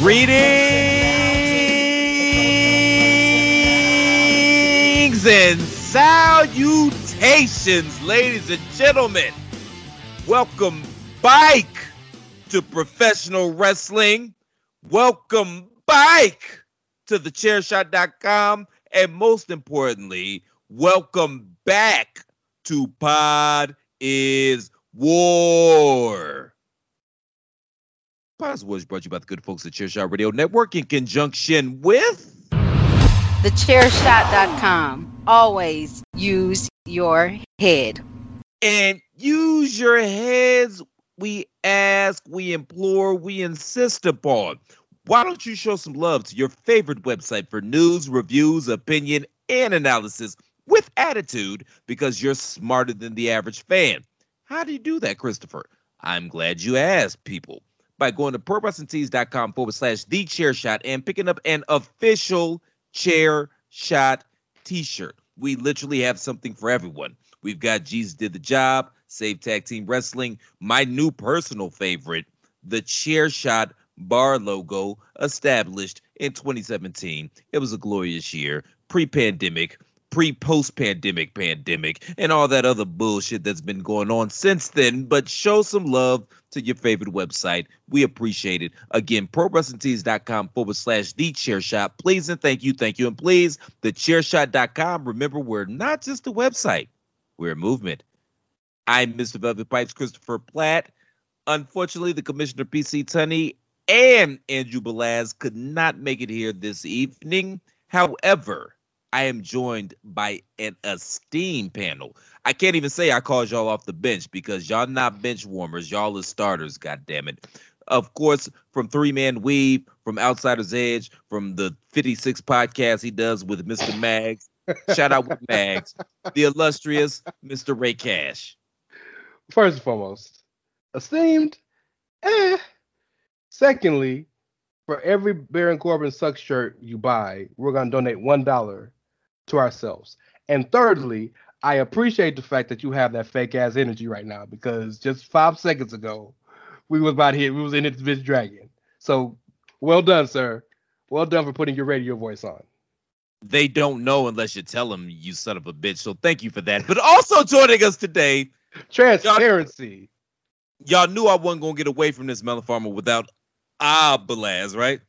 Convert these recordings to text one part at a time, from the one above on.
Greetings and salutations, ladies and gentlemen. Welcome back to professional wrestling. Welcome back to thechairshot.com. And most importantly, welcome back to Pod is War. Podcast was brought to you by the good folks at ChairShot Radio Network in conjunction with thechairshot.com. Always use your head. And use your heads, we ask, we implore, we insist upon. Why don't you show some love to your favorite website for news, reviews, opinion, and analysis with attitude, because you're smarter than the average fan. How do you do that, Christopher? I'm glad you asked, people. By going to prowrestlingtees.com/thechairshot and picking up an official Chair Shot t-shirt. We literally have something for everyone. We've got Jesus Did the Job, Save Tag Team Wrestling, my new personal favorite, the Chair Shot bar logo, established in 2017. It was a glorious year, pre-pandemic, pre-post-pandemic pandemic, and all that other bullshit that's been going on since then. But show some love to your favorite website. We appreciate it. Again, prowrestlingtees.com/thechairshot. Please and thank you, and please, thechairshot.com. Remember, we're not just a website. We're a movement. I'm Mr. Velvet Pipes, Christopher Platt. Unfortunately, the Commissioner PC Tunney and Andrew Belaz could not make it here this evening. However, I am joined by an esteemed panel. I can't even say I called y'all off the bench because y'all not bench warmers. Y'all are starters, goddammit. Of course, from Three Man Weave, from Outsider's Edge, from the 56 podcast he does with Mr. Mags. Shout out with Mags. The illustrious Mr. Ray Cash. First and foremost, esteemed. Secondly, for every Baron Corbin Sucks shirt you buy, we're going to donate $1 to ourselves. And thirdly, I appreciate the fact that you have that fake ass energy right now, because just 5 seconds ago we was about here, we was in this bitch dragon. So well done, sir. Well done for putting your radio voice on. They don't know unless you tell them, you son of a bitch. So thank you for that. But also joining us today, Transparency. Y'all knew I wasn't going to get away from this melofarmer without Belaz, right?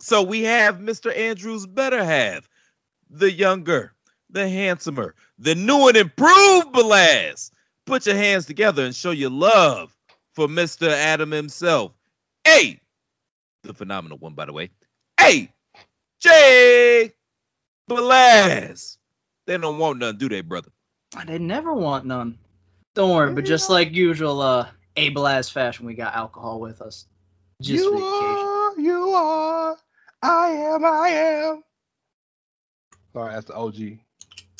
So we have Mr. Andrews better have the younger, the handsomer, the new and improved Belaz. Put your hands together and show your love for Mr. Adam himself. Hey, the phenomenal one, by the way. Hey, Jay Belaz. They don't want none, do they, brother? They never want none. Don't worry, but just like usual, A Belaz fashion, we got alcohol with us. Just you are, you are, I am, I am. Sorry, that's the OG.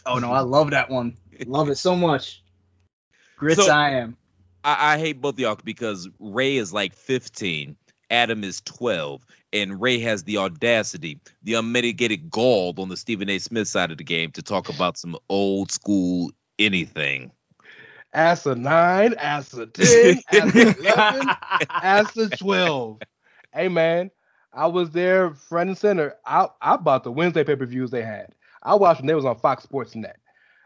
Oh, no, I love that one. Love it so much. Grits, so, I am. I hate both of y'all because Ray is like 15, Adam is 12, and Ray has the audacity, the unmitigated gall on the Stephen A. Smith side of the game to talk about some old school anything. As a 9, as a 10, as a 11, as a 12. Hey, man, I was there front and center. I bought the Wednesday pay-per-views they had. I watched when they was on Fox Sports Net.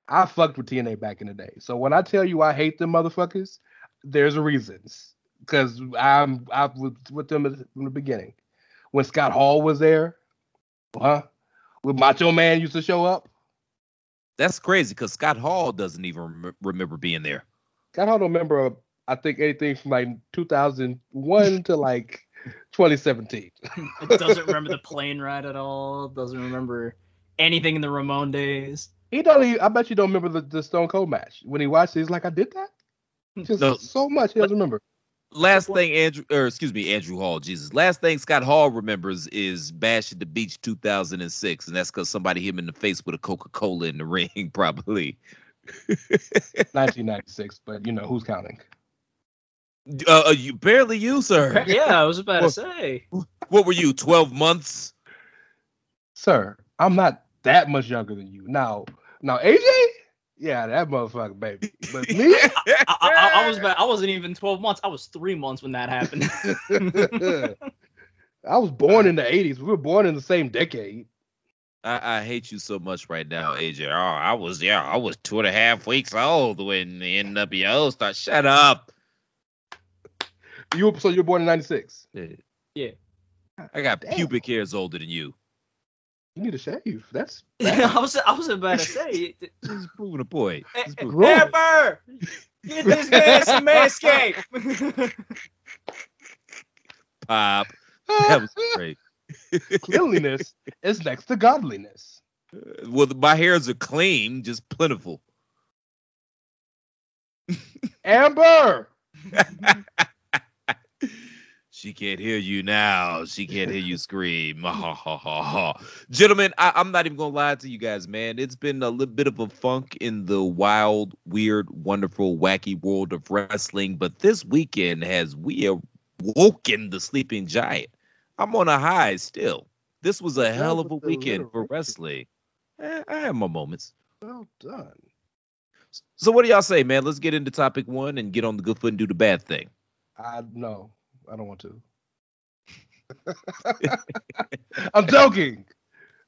I fucked with TNA back in the day. So when I tell you I hate them motherfuckers, there's reasons. Because I was with them from the beginning. When Scott Hall was there, when Macho Man used to show up. That's crazy because Scott Hall doesn't even remember being there. Scott Hall don't remember, I think, anything from like 2001 to like 2017. It doesn't remember the plane ride at all. Doesn't remember anything in the Ramon days. He don't. I bet you don't remember the Stone Cold match. When he watched it, he's like, I did that? Just no, so much he doesn't remember. Last thing Scott Hall remembers is Bash at the Beach 2006, and that's because somebody hit him in the face with a Coca-Cola in the ring, probably. 1996, but you know who's counting? You barely you, sir. Yeah, I was about to say. What were you, 12 months? Sir, I'm not that much younger than you. Now, AJ. Yeah, that motherfucker, baby. But me? I wasn't even 12 months. I was 3 months when that happened. I was born in the 80s. We were born in the same decade. I hate you so much right now, AJ. Oh, I was 2.5 weeks old when the NWO started. Shut up. So you were born in 96? Yeah. I got pubic hairs older than you. You need a shave. That's I was about to say. He's proving a point. Amber, get this man some Manscaped. Pop. That was great. Cleanliness is next to godliness. Well, my hairs are clean, just plentiful. Amber. She can't hear you now. She can't hear you scream. Gentlemen, I'm not even going to lie to you guys, man. It's been a little bit of a funk in the wild, weird, wonderful, wacky world of wrestling. But this weekend has we awoken the sleeping giant. I'm on a high still. This was a hell of a weekend for wrestling. I have my moments. Well done. So what do y'all say, man? Let's get into topic one and get on the good foot and do the bad thing. I know. I don't want to. I'm joking.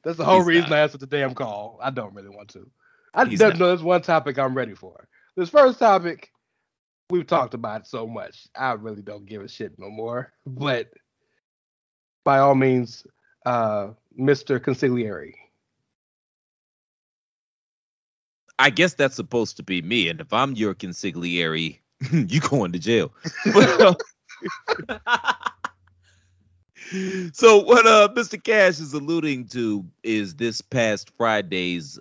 That's the whole reason I answered the damn call. I don't really want to. I don't know. There's one topic I'm ready for. This first topic, we've talked about so much. I really don't give a shit no more. But by all means, Mr. Consigliere. I guess that's supposed to be me. And if I'm your consigliere, you going to jail. So what Mr. Cash is alluding to is this past Friday's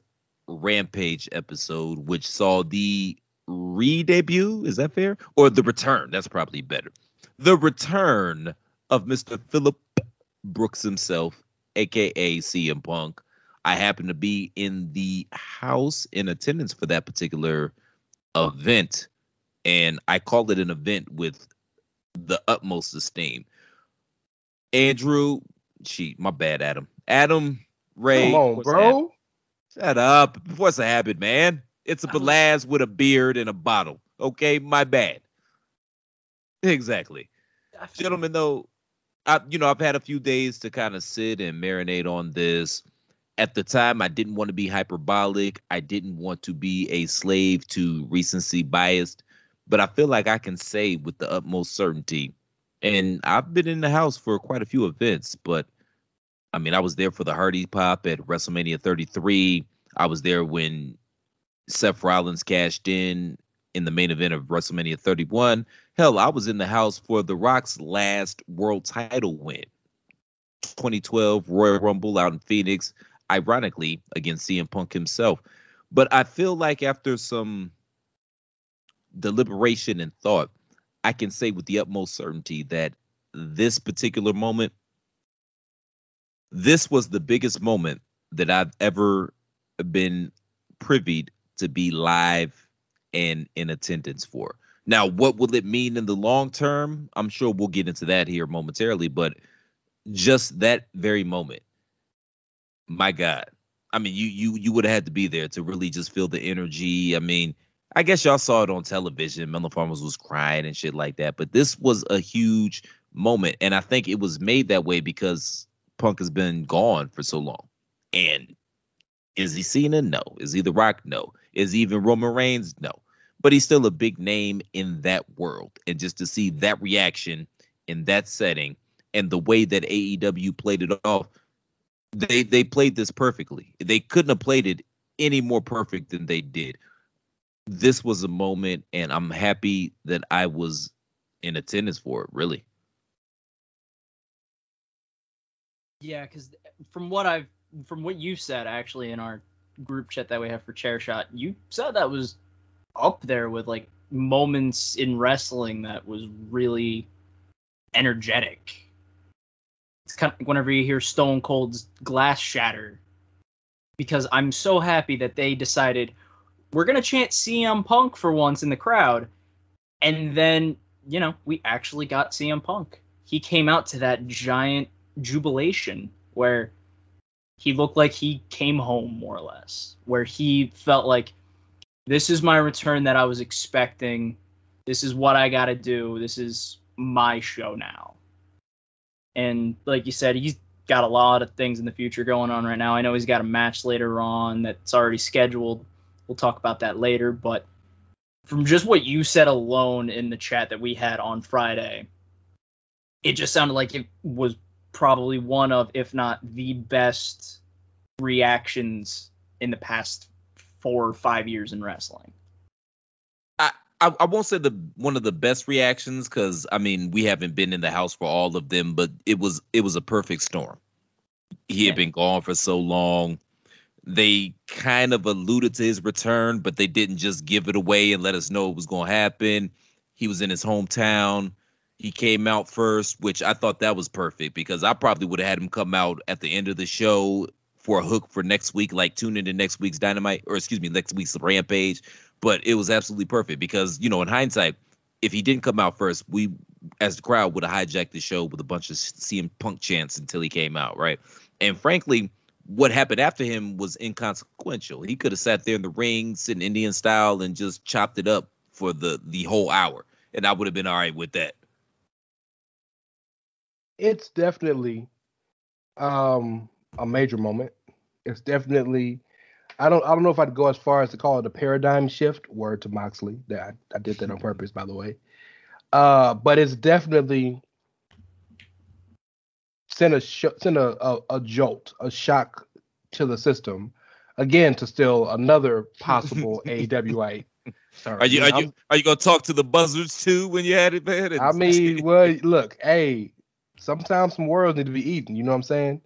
Rampage episode, which saw the re-debut, is that fair? Or the return, that's probably better. The return of Mr. Phillip Brooks himself, a.k.a. CM Punk. I happen to be in the house in attendance for that particular event, and I call it an event with the utmost esteem. Andrew, my bad, Adam, Ray. Come on, bro. Shut up. What's a habit, man? It's a Belaz with a beard and a bottle. Okay, my bad. Exactly. Gentlemen, though, I've had a few days to kind of sit and marinate on this. At the time, I didn't want to be hyperbolic. I didn't want to be a slave to recency bias. But I feel like I can say with the utmost certainty, and I've been in the house for quite a few events, but I mean, I was there for the Hardy Pop at WrestleMania 33. I was there when Seth Rollins cashed in the main event of WrestleMania 31. Hell, I was in the house for The Rock's last world title win, 2012 Royal Rumble out in Phoenix, ironically, against CM Punk himself. But I feel like after some deliberation and thought, I can say with the utmost certainty that this particular moment, this was the biggest moment that I've ever been privy to be live and in attendance for. Now, what will it mean in the long term? I'm sure we'll get into that here momentarily, but just that very moment, my God. I mean, you would have had to be there to really just feel the energy. I mean, I guess y'all saw it on television. Mellon Farmers was crying and shit like that. But this was a huge moment. And I think it was made that way because Punk has been gone for so long. And is he Cena? No. Is he The Rock? No. Is he even Roman Reigns? No. But he's still a big name in that world. And just to see that reaction in that setting and the way that AEW played it off, they played this perfectly. They couldn't have played it any more perfect than they did. This was a moment, and I'm happy that I was in attendance for it, really. Yeah, because from what you said, actually, in our group chat that we have for Chair Shot, you said that was up there with, like, moments in wrestling that was really energetic. It's kind of like whenever you hear Stone Cold's glass shatter, because I'm so happy that they decided, we're going to chant CM Punk for once in the crowd. And then, you know, we actually got CM Punk. He came out to that giant jubilation where he looked like he came home, more or less, where he felt like, this is my return that I was expecting. This is what I got to do. This is my show now. And like you said, he's got a lot of things in the future going on right now. I know he's got a match later on that's already scheduled. We'll talk about that later, but from just what you said alone in the chat that we had on Friday, it just sounded like it was probably one of, if not the best reactions in the past 4 or 5 years in wrestling. I won't say one of the best reactions, because I mean, we haven't been in the house for all of them, but it was a perfect storm. He had been gone for so long. They kind of alluded to his return, but they didn't just give it away and let us know it was going to happen. He was in his hometown. He came out first, which I thought that was perfect, because I probably would have had him come out at the end of the show for a hook for next week, like tune into next week's Dynamite, or excuse me, next week's Rampage. But it was absolutely perfect because, you know, in hindsight, if he didn't come out first, we as the crowd would have hijacked the show with a bunch of CM Punk chants until he came out, right? And frankly, what happened after him was inconsequential. He could have sat there in the ring, sitting Indian style, and just chopped it up for the whole hour. And I would have been all right with that. It's definitely a major moment. It's definitely, I don't know if I'd go as far as to call it a paradigm shift, word to Moxley. I did that on purpose, by the way. But it's definitely sent a jolt, a shock to the system. Again, to still another possible AWA. Sorry, are you gonna talk to the buzzards too when you had it, man? I mean, well, look, hey, sometimes some worlds need to be eaten. You know what I'm saying?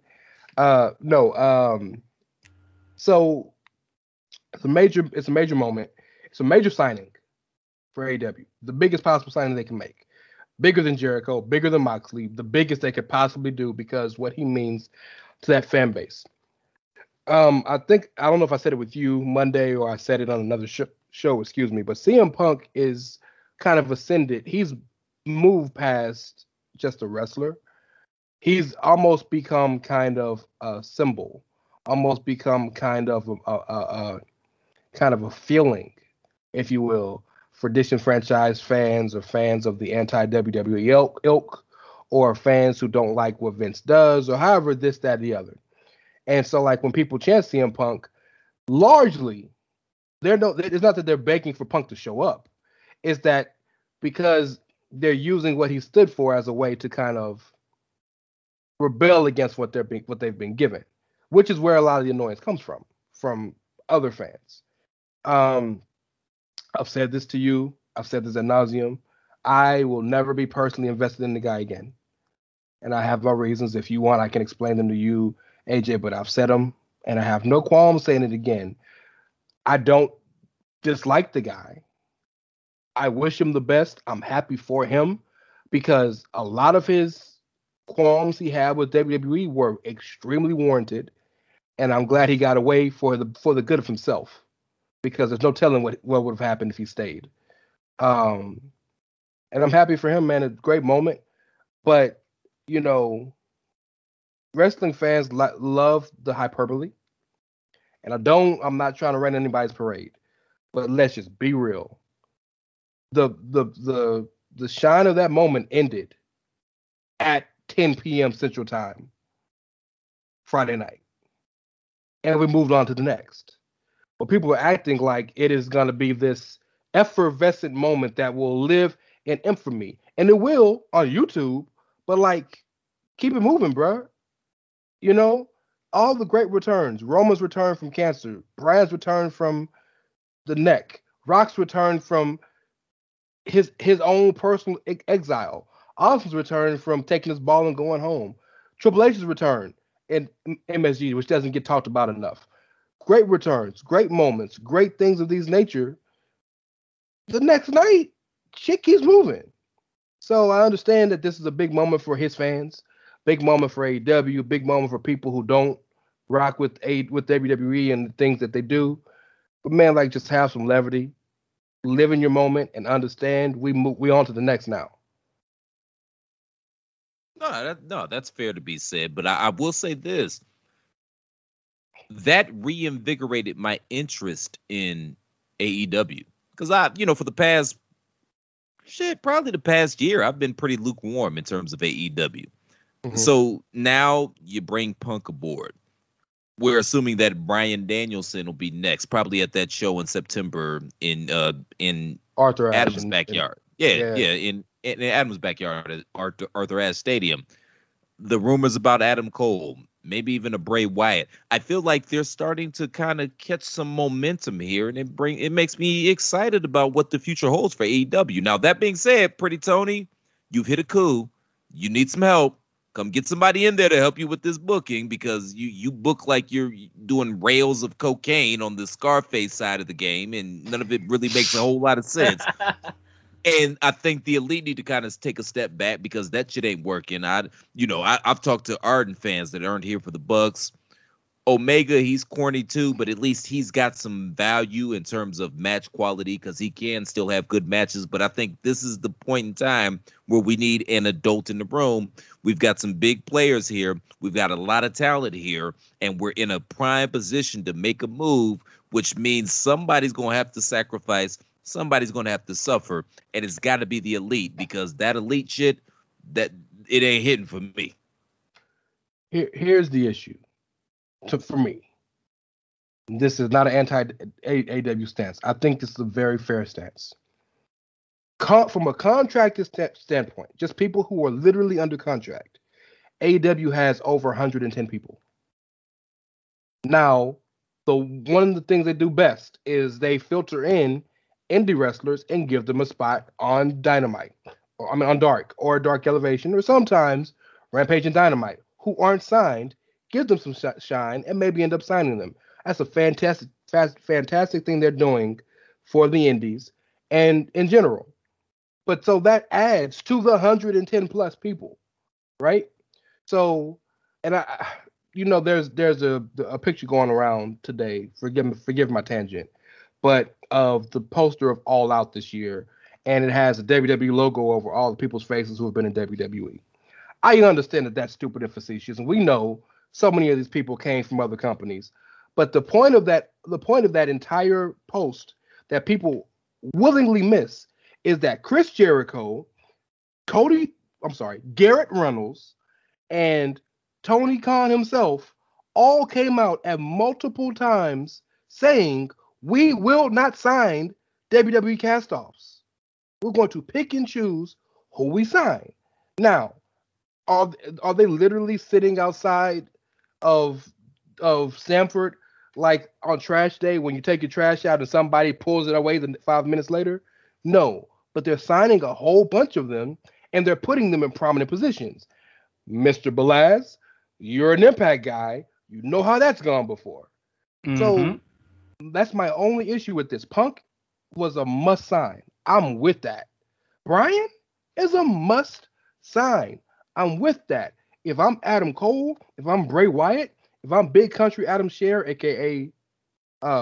So it's a major moment. It's a major signing for AEW. The biggest possible signing they can make. Bigger than Jericho, bigger than Moxley, the biggest they could possibly do because what he means to that fan base. I don't know if I said it with you Monday or I said it on another show, excuse me, but CM Punk is kind of ascended. He's moved past just a wrestler. He's almost become kind of a symbol, almost become kind of a feeling, if you will, for disenfranchised fans or fans of the anti-WWE ilk or fans who don't like what Vince does or however this, that, the other. And so, like, when people chant CM Punk, largely, it's not that they're begging for Punk to show up. It's that because they're using what he stood for as a way to kind of rebel against what they've been given, which is where a lot of the annoyance comes from other fans. I've said this to you. I've said this ad nauseum. I will never be personally invested in the guy again. And I have my reasons. If you want, I can explain them to you, AJ, but I've said them, and I have no qualm saying it again. I don't dislike the guy. I wish him the best. I'm happy for him because a lot of his qualms he had with WWE were extremely warranted, and I'm glad he got away for the good of himself because there's no telling what would have happened if he stayed. And I'm happy for him, man. It's a great moment. But, you know, wrestling fans love the hyperbole. And I'm not trying to run anybody's parade. But let's just be real. The shine of that moment ended at 10 p.m. Central Time Friday night. And we moved on to the next. But people are acting like it is going to be this effervescent moment that will live in infamy. And it will on YouTube, but like, keep it moving, bro. You know, all the great returns. Roman's return from cancer. Bryan's return from the neck. Rock's return from his own personal exile. Austin's return from taking his ball and going home. Triple H's return in MSG, which doesn't get talked about enough. Great returns, great moments, great things of these nature. The next night, shit keeps moving. So I understand that this is a big moment for his fans, big moment for AEW, big moment for people who don't rock with WWE and the things that they do. But man, like, just have some levity, live in your moment, and understand we on to the next now. No, that's fair to be said. But I will say this. That reinvigorated my interest in AEW. Because for the past year, I've been pretty lukewarm in terms of AEW. Mm-hmm. So now you bring Punk aboard. We're assuming that Bryan Danielson will be next, probably at that show in September in Arthur Ashe's backyard. In Adam's backyard at Arthur Ashe Stadium. The rumors about Adam Cole, maybe even a Bray Wyatt. I feel like they're starting to kind of catch some momentum here, and it makes me excited about what the future holds for AEW. Now, that being said, Pretty Tony, you've hit a coup. You need some help. Come get somebody in there to help you with this booking because you book like you're doing rails of cocaine on the Scarface side of the game, and none of it really makes a whole lot of sense. And I think the elite need to kind of take a step back because that shit ain't working. I've talked to Arden fans that aren't here for the Bucks. Omega, he's corny too, but at least he's got some value in terms of match quality because he can still have good matches. But I think this is the point in time where we need an adult in the room. We've got some big players here. We've got a lot of talent here, and we're in a prime position to make a move, which means somebody's going to have to sacrifice. Somebody's going to have to suffer, and it's got to be the elite because that elite shit, that it ain't hitting for me. Here's the issue for me. This is not an anti-AEW stance. I think this is a very fair stance. From a contracted standpoint, just people who are literally under contract, AEW has over 110 people. Now, one of the things they do best is they filter in indie wrestlers and give them a spot on Dynamite, on Dark or Dark Elevation, or sometimes Rampage and Dynamite, who aren't signed, give them some shine and maybe end up signing them. That's a fantastic thing they're doing for the indies and in general. But so that adds to the 110 plus people, right? So, and there's a picture going around today. Forgive my tangent, but of the poster of All Out this year, and it has a WWE logo over all the people's faces who have been in WWE. I understand that that's stupid and facetious, and we know so many of these people came from other companies. But the point of that entire post that people willingly miss is that Chris Jericho, Garrett Reynolds, and Tony Khan himself all came out at multiple times saying, we will not sign WWE castoffs. We're going to pick and choose who we sign. Now, are they literally sitting outside of Sanford, like on trash day when you take your trash out and somebody pulls it away 5 minutes later? No, but they're signing a whole bunch of them, and they're putting them in prominent positions. Mr. Belaz, you're an Impact guy. You know how that's gone before. Mm-hmm. So that's my only issue with this. Punk was a must sign. I'm with that. Bryan is a must sign. I'm with that. If I'm Adam Cole, if I'm Bray Wyatt, if I'm Big Country Adam Scherer, a.k.a.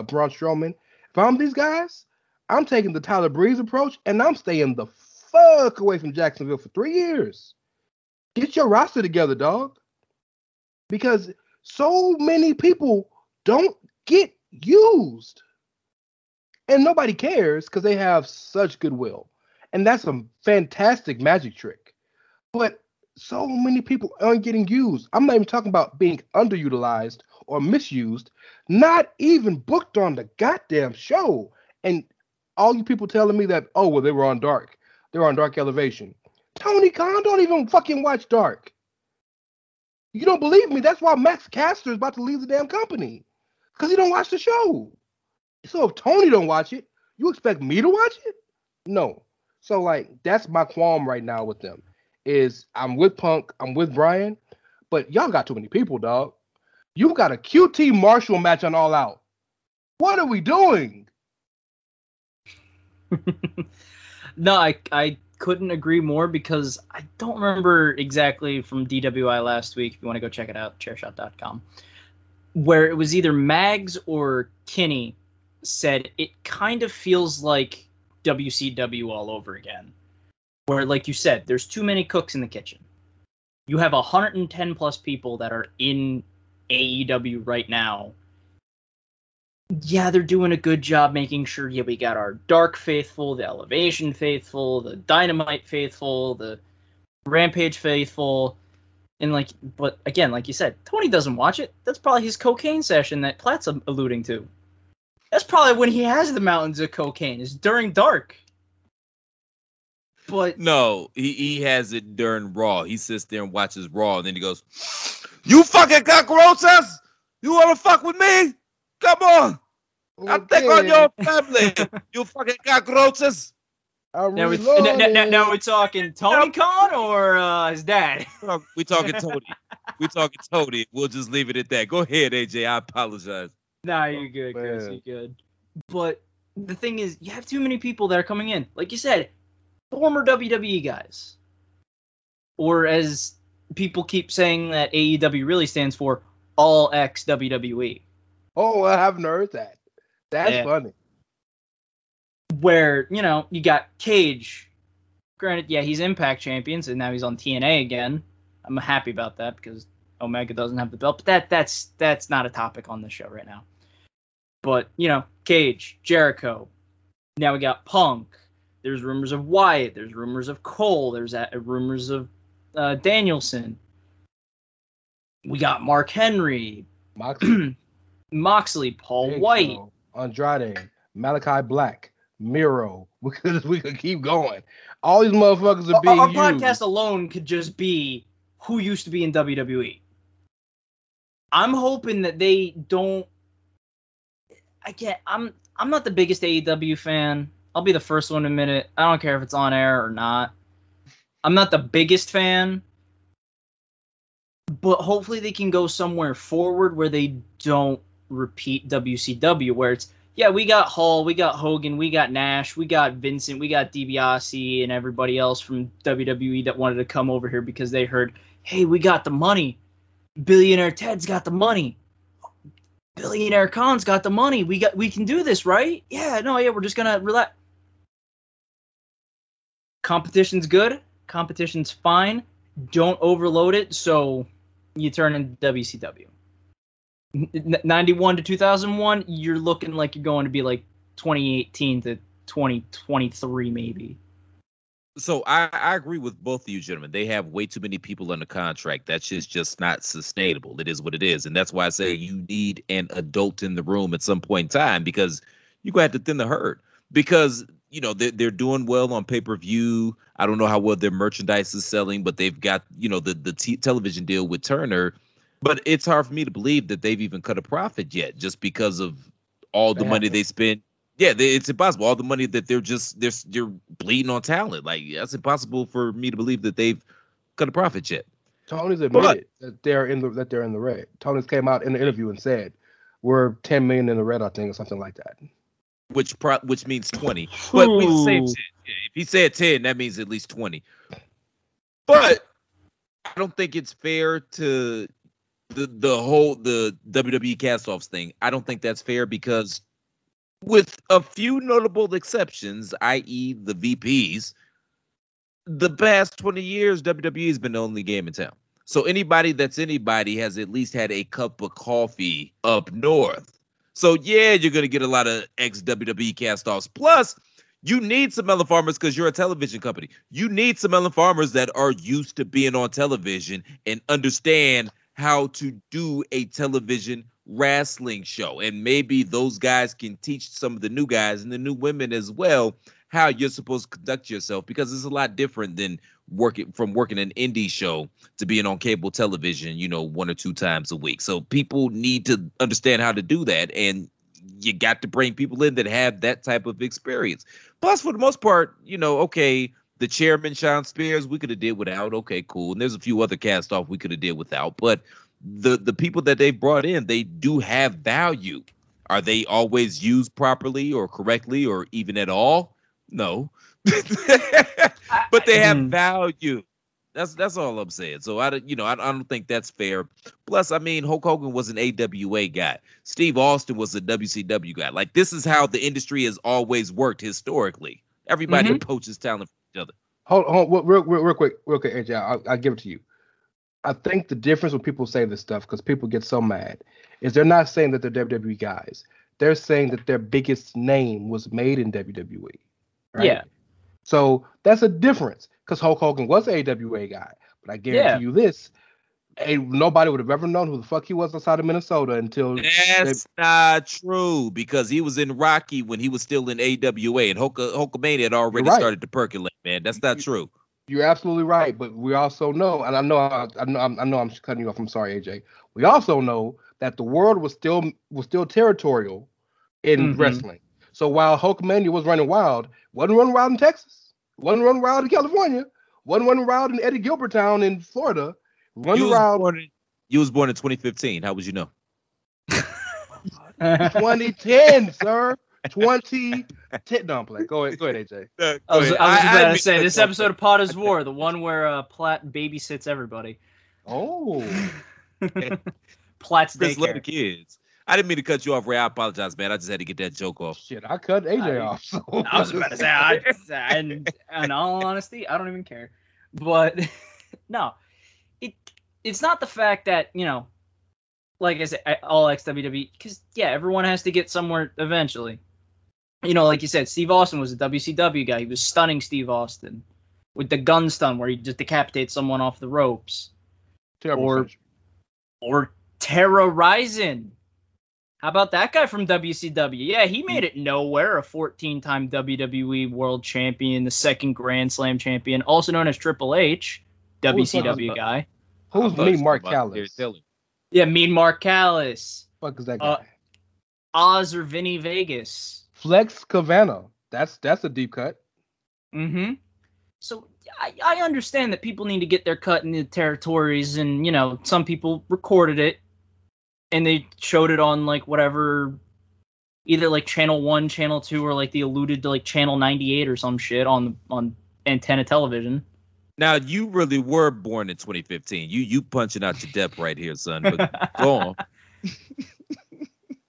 Braun Strowman, if I'm these guys, I'm taking the Tyler Breeze approach, and I'm staying the fuck away from Jacksonville for 3 years. Get your roster together, dog. Because so many people don't get used. And nobody cares because they have such goodwill. And that's a fantastic magic trick. But so many people aren't getting used. I'm not even talking about being underutilized or misused. Not even booked on the goddamn show. And all you people telling me that, oh, well, they were on Dark. They were on Dark Elevation. Tony Khan don't even fucking watch Dark. You don't believe me? That's why Max Caster is about to leave the damn company. Because he don't watch the show. So if Tony don't watch it, you expect me to watch it? No. So, like, that's my qualm right now with them. Is I'm with Punk, I'm with Bryan, but y'all got too many people, dog. You got a QT Marshall match on All Out. What are we doing? No, I couldn't agree more, because I don't remember exactly from DWI last week. If you want to go check it out, chairshot.com, where it was either Mags or Kinney said it kind of feels like WCW all over again. Where, like you said, there's too many cooks in the kitchen. You have 110 plus people that are in AEW right now. Yeah, they're doing a good job making sure, yeah, we got our Dark faithful, the Elevation faithful, the Dynamite faithful, the Rampage faithful. And, like, but again, like you said, Tony doesn't watch it. That's probably his cocaine session that Platt's alluding to. That's probably when he has the mountains of cocaine, is during Dark. But no, he has it during Raw. He sits there and watches Raw, and then he goes, you fucking cockroaches! You want to fuck with me? Come on! Okay. I'll take on your family, you fucking cockroaches! Now we're talking Tony Khan or his dad? We're talking Tony. We're talking Tony. We'll just leave it at that. Go ahead, AJ. I apologize. Nah, you're good, Chris. You're good. But the thing is, you have too many people that are coming in. Like you said, former WWE guys, or as people keep saying that AEW really stands for, all ex-WWE. Oh, I haven't heard that. That's funny. Where, you know, you got Cage. Granted, yeah, he's Impact Champions, and now he's on TNA again. I'm happy about that because Omega doesn't have the belt, but that's not a topic on this show right now. But, you know, Cage, Jericho. Now we got Punk. There's rumors of Wyatt. There's rumors of Cole. There's rumors of Danielson. We got Mark Henry. Moxley, Paul Big White. Show, Andrade, Malachi Black, Miro. Because we could keep going. All these motherfuckers are being used. Our podcast alone could just be who used to be in WWE. I'm hoping that they don't... I'm not the biggest AEW fan. I'll be the first one in a minute. I don't care if it's on air or not. I'm not the biggest fan. But hopefully they can go somewhere forward where they don't repeat WCW, where it's, yeah, we got Hall, we got Hogan, we got Nash, we got Vincent, we got DiBiase, and everybody else from WWE that wanted to come over here because they heard, hey, we got the money. Billionaire Ted's got the money. Billionaire Khan's got the money. We can do this, right? Yeah, no, yeah, we're just going to relax. Competition's good. Competition's fine. Don't overload it, so you turn into WCW. 91 to 2001, you're looking like you're going to be like 2018 to 2023 maybe. So I agree with both of you gentlemen. They have way too many people under contract. That shit's just not sustainable. It is what it is. And that's why I say you need an adult in the room at some point in time, because you're going to have to thin the herd. Because, you know, they're doing well on pay-per-view. I don't know how well their merchandise is selling, but they've got, you know, the television deal with Turner. But it's hard for me to believe that they've even cut a profit yet, just because of all the money they spend. Yeah, it's impossible. All the money that they're bleeding on talent. Like, that's impossible for me to believe that they've cut a profit yet. Tony's admitted that they're in the red. Tony's came out in the interview and said, "We're 10 million in the red, I think, or something like that." Which means 20. But we say 10. If he said 10, that means at least 20. But I don't think it's fair to the whole WWE castoffs thing. I don't think that's fair, because with a few notable exceptions, i.e. the VPs, the past 20 years, WWE has been the only game in town. So anybody that's anybody has at least had a cup of coffee up north. So, yeah, you're going to get a lot of ex-WWE cast-offs. Plus, you need some melon farmers, because you're a television company. You need some melon farmers that are used to being on television and understand how to do a television wrestling show, and maybe those guys can teach some of the new guys and the new women as well how you're supposed to conduct yourself, because it's a lot different than working an indie show to being on cable television, you know, 1 or 2 times a week. So people need to understand how to do that, and you got to bring people in that have that type of experience. Plus, for the most part, you know, okay, the chairman Sean Spears we could have did without, okay, cool, and there's a few other cast off we could have did without, but the people that they've brought in, they do have value. Are they always used properly or correctly or even at all? No. But they have value. That's all I'm saying. So I don't think that's fair. Plus, I mean, Hulk Hogan was an AWA guy. Steve Austin was a WCW guy. Like, this is how the industry has always worked historically. Everybody poaches talent from each other. Hold on, real quick, AJ, I'll give it to you. I think the difference when people say this stuff, because people get so mad, is they're not saying that they're WWE guys. They're saying that their biggest name was made in WWE. Right? Yeah. So that's a difference, because Hulk Hogan was an AWA guy. But I guarantee you this, nobody would have ever known who the fuck he was outside of Minnesota until... That's not true, because he was in Rocky when he was still in AWA, and Hulkamania had already started to percolate, man. That's not true. You're absolutely right, but we also know, and I know I'm cutting you off. I'm sorry, AJ. We also know that the world was still territorial in wrestling. So while Hulkamania was running wild, wasn't running wild in Texas, wasn't running wild in California, wasn't running wild in Eddie Gilbert Town in Florida. You was born in 2015. How would you know? 2010, sir. 2010. No, I'm playing. Go ahead, AJ. I was about to say this episode of Potter's War, the one where Platt babysits everybody. Oh, Platt's daycare. Little kids. I didn't mean to cut you off, Ray. I apologize, man. I just had to get that joke off. Shit, I cut AJ off. So. I was about to say, in all honesty, I don't even care. But no, it's not the fact that, you know, like I said, all ex-WWE, because everyone has to get somewhere eventually. You know, like you said, Steve Austin was a WCW guy. He was stunning Steve Austin with the gun stun where he just decapitates someone off the ropes. Terrible. Or Terra Rising. How about that guy from WCW? Yeah, he made it nowhere. A 14-time WWE World Champion, the second Grand Slam champion, also known as Triple H, WCW guy. Who's me, Mark Callis? Yeah, Mean Mark Callis. Fuck is that guy? Oz or Vinny Vegas. Flex Cavano. That's a deep cut. Mm-hmm. So I understand that people need to get their cut in the territories, and, you know, some people recorded it and they showed it on, like, whatever, either like Channel 1, Channel 2, or like they alluded to like Channel 98 or some shit on antenna television. Now, you really were born in 2015. You punching out your depth right here, son. But go on.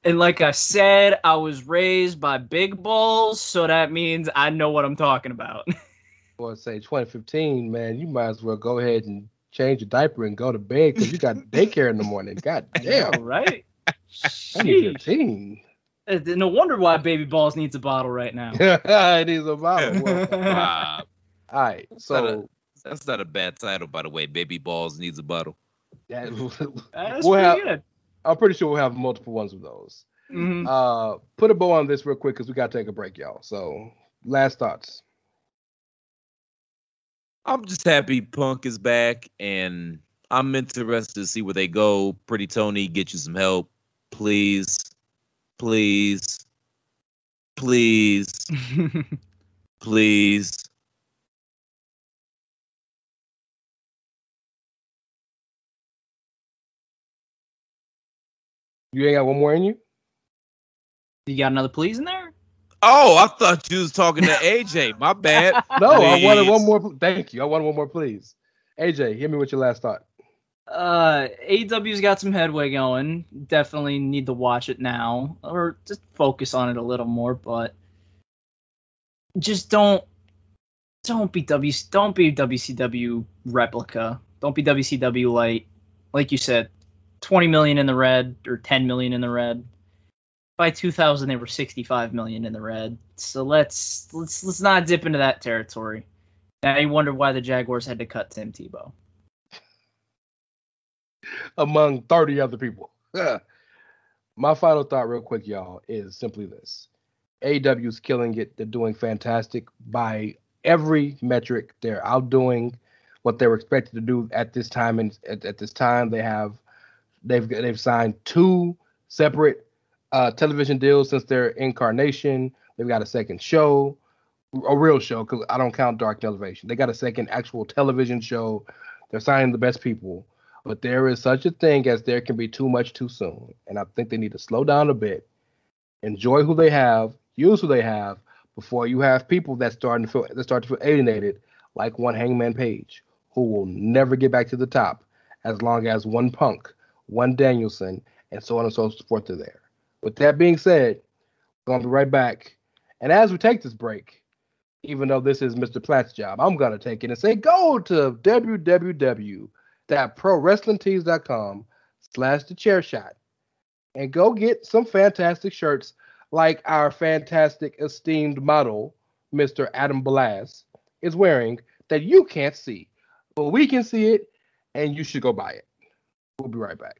And like I said, I was raised by big balls, so that means I know what I'm talking about. Or say 2015, man, you might as well go ahead and change your diaper and go to bed, because you got daycare in the morning. God damn. Right? 2015. No wonder why baby balls needs a bottle right now. It is a bottle. Well, All right. So that's not a bad title, by the way. Baby Balls Needs a Bottle. That's pretty good. I'm pretty sure we'll have multiple ones of those. Mm-hmm. Put a bow on this real quick because we got to take a break, y'all. So last thoughts. I'm just happy Punk is back, and I'm interested to see where they go. Pretty Tony, get you some help. Please, please, please, please. You ain't got one more in you? You got another please in there? Oh, I thought you was talking to AJ. My bad. No, please. I wanted one more. Thank you. I wanted one more please. AJ, hit me with your last thought. AEW's got some headway going. Definitely need to watch it now. Or just focus on it a little more, but just don't be WCW replica. Don't be WCW light. Like you said, 20 million in the red or 10 million in the red. By 2000 they were 65 million in the red. So let's not dip into that territory. Now you wonder why the Jaguars had to cut Tim Tebow. Among 30 other people. My final thought real quick, y'all, is simply this. AEW's killing it. They're doing fantastic by every metric. They're outdoing what they were expected to do at this time, and at this time they've signed two separate television deals since their incarnation. They've got a second show, a real show, because I don't count Dark Elevation. They got a second actual television show. They're signing the best people. But there is such a thing as there can be too much too soon. And I think they need to slow down a bit, enjoy who they have, use who they have, before you have people that start to feel alienated, like one Hangman Page, who will never get back to the top as long as one Punk, one Danielson, and so on and so forth are there. With that being said, we're going to be right back. And as we take this break, even though this is Mr. Platt's job, I'm going to take it and say go to www.prowrestlingtees.com/thechairshot and go get some fantastic shirts like our fantastic esteemed model, Mr. Adam Belair, is wearing that you can't see. But we can see it, and you should go buy it. We'll be right back.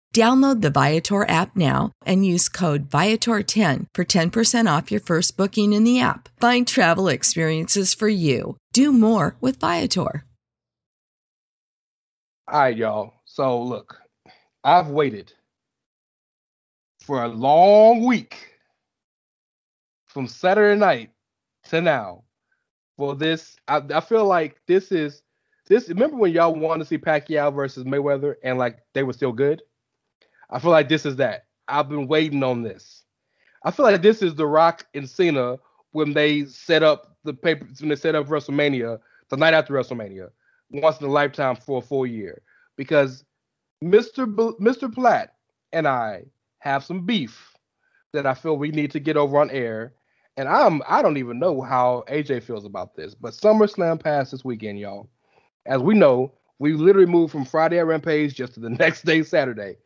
Download the Viator app now and use code Viator10 for 10% off your first booking in the app. Find travel experiences for you. Do more with Viator. All right, y'all. So, look, I've waited for a long week from Saturday night to now for this. I feel like this. Remember when y'all wanted to see Pacquiao versus Mayweather and, like, they were still good? I feel like this is that. I've been waiting on this. I feel like this is The Rock and Cena when they set up the paper, when they set up WrestleMania, the night after WrestleMania, once in a lifetime for a full year. Because Mr. Platt and I have some beef that I feel we need to get over on air. And I don't even know how AJ feels about this. But SummerSlam passed this weekend, y'all. As we know, we literally moved from Friday at Rampage just to the next day, Saturday.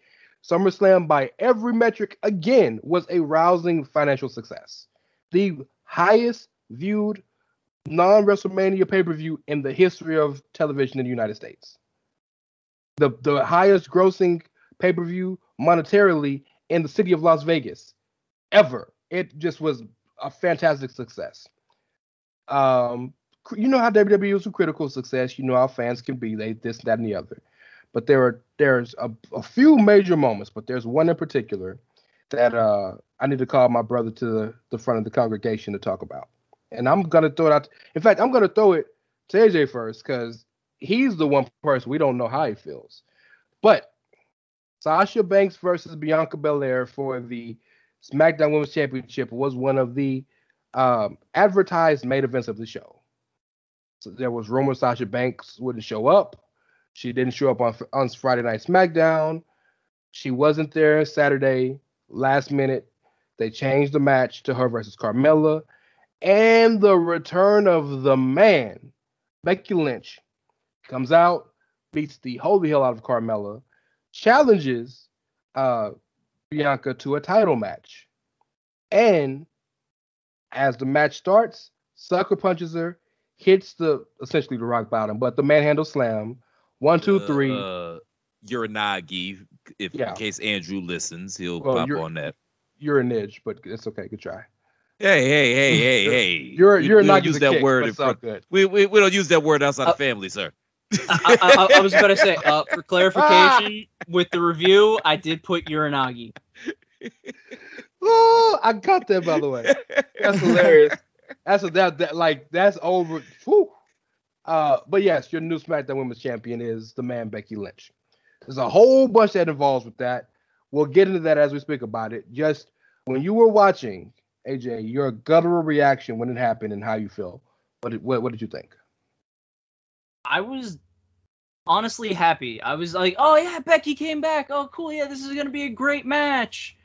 SummerSlam, by every metric, again, was a rousing financial success. The highest viewed non-WrestleMania pay-per-view in the history of television in the United States. The highest grossing pay-per-view monetarily in the city of Las Vegas ever. It just was a fantastic success. You know how WWE is a critical success. You know how fans can be. They this, that, and the other. But there's a few major moments, but there's one in particular that I need to call my brother to the front of the congregation to talk about. And I'm going to throw it out. In fact, I'm going to throw it to AJ first because he's the one person we don't know how he feels. But Sasha Banks versus Bianca Belair for the SmackDown Women's Championship was one of the advertised main events of the show. So there was rumors Sasha Banks wouldn't show up. She didn't show up on Friday Night SmackDown. She wasn't there Saturday, last minute. They changed the match to her versus Carmella. And the return of the man, Becky Lynch, comes out, beats the holy hell out of Carmella, challenges Bianca to a title match. And as the match starts, sucker punches her, hits essentially the rock bottom, but the manhandle slam. 1, 2, 3. Uranagi. In case Andrew listens, he'll pop on that. You're a nidge, but it's okay. Good try. Hey. We don't use that word in front. We don't use that word outside of family, sir. I was going to say, for clarification, with the review, I did put Uranagi. Oh, I got that, by the way. That's hilarious. That's over. Whew. But yes, your new SmackDown Women's Champion is the man, Becky Lynch. There's a whole bunch that involves with that. We'll get into that as we speak about it. Just when you were watching, AJ, your guttural reaction when it happened and how you feel. What did you think? I was honestly happy. I was like, oh yeah, Becky came back. Oh cool, yeah, this is going to be a great match.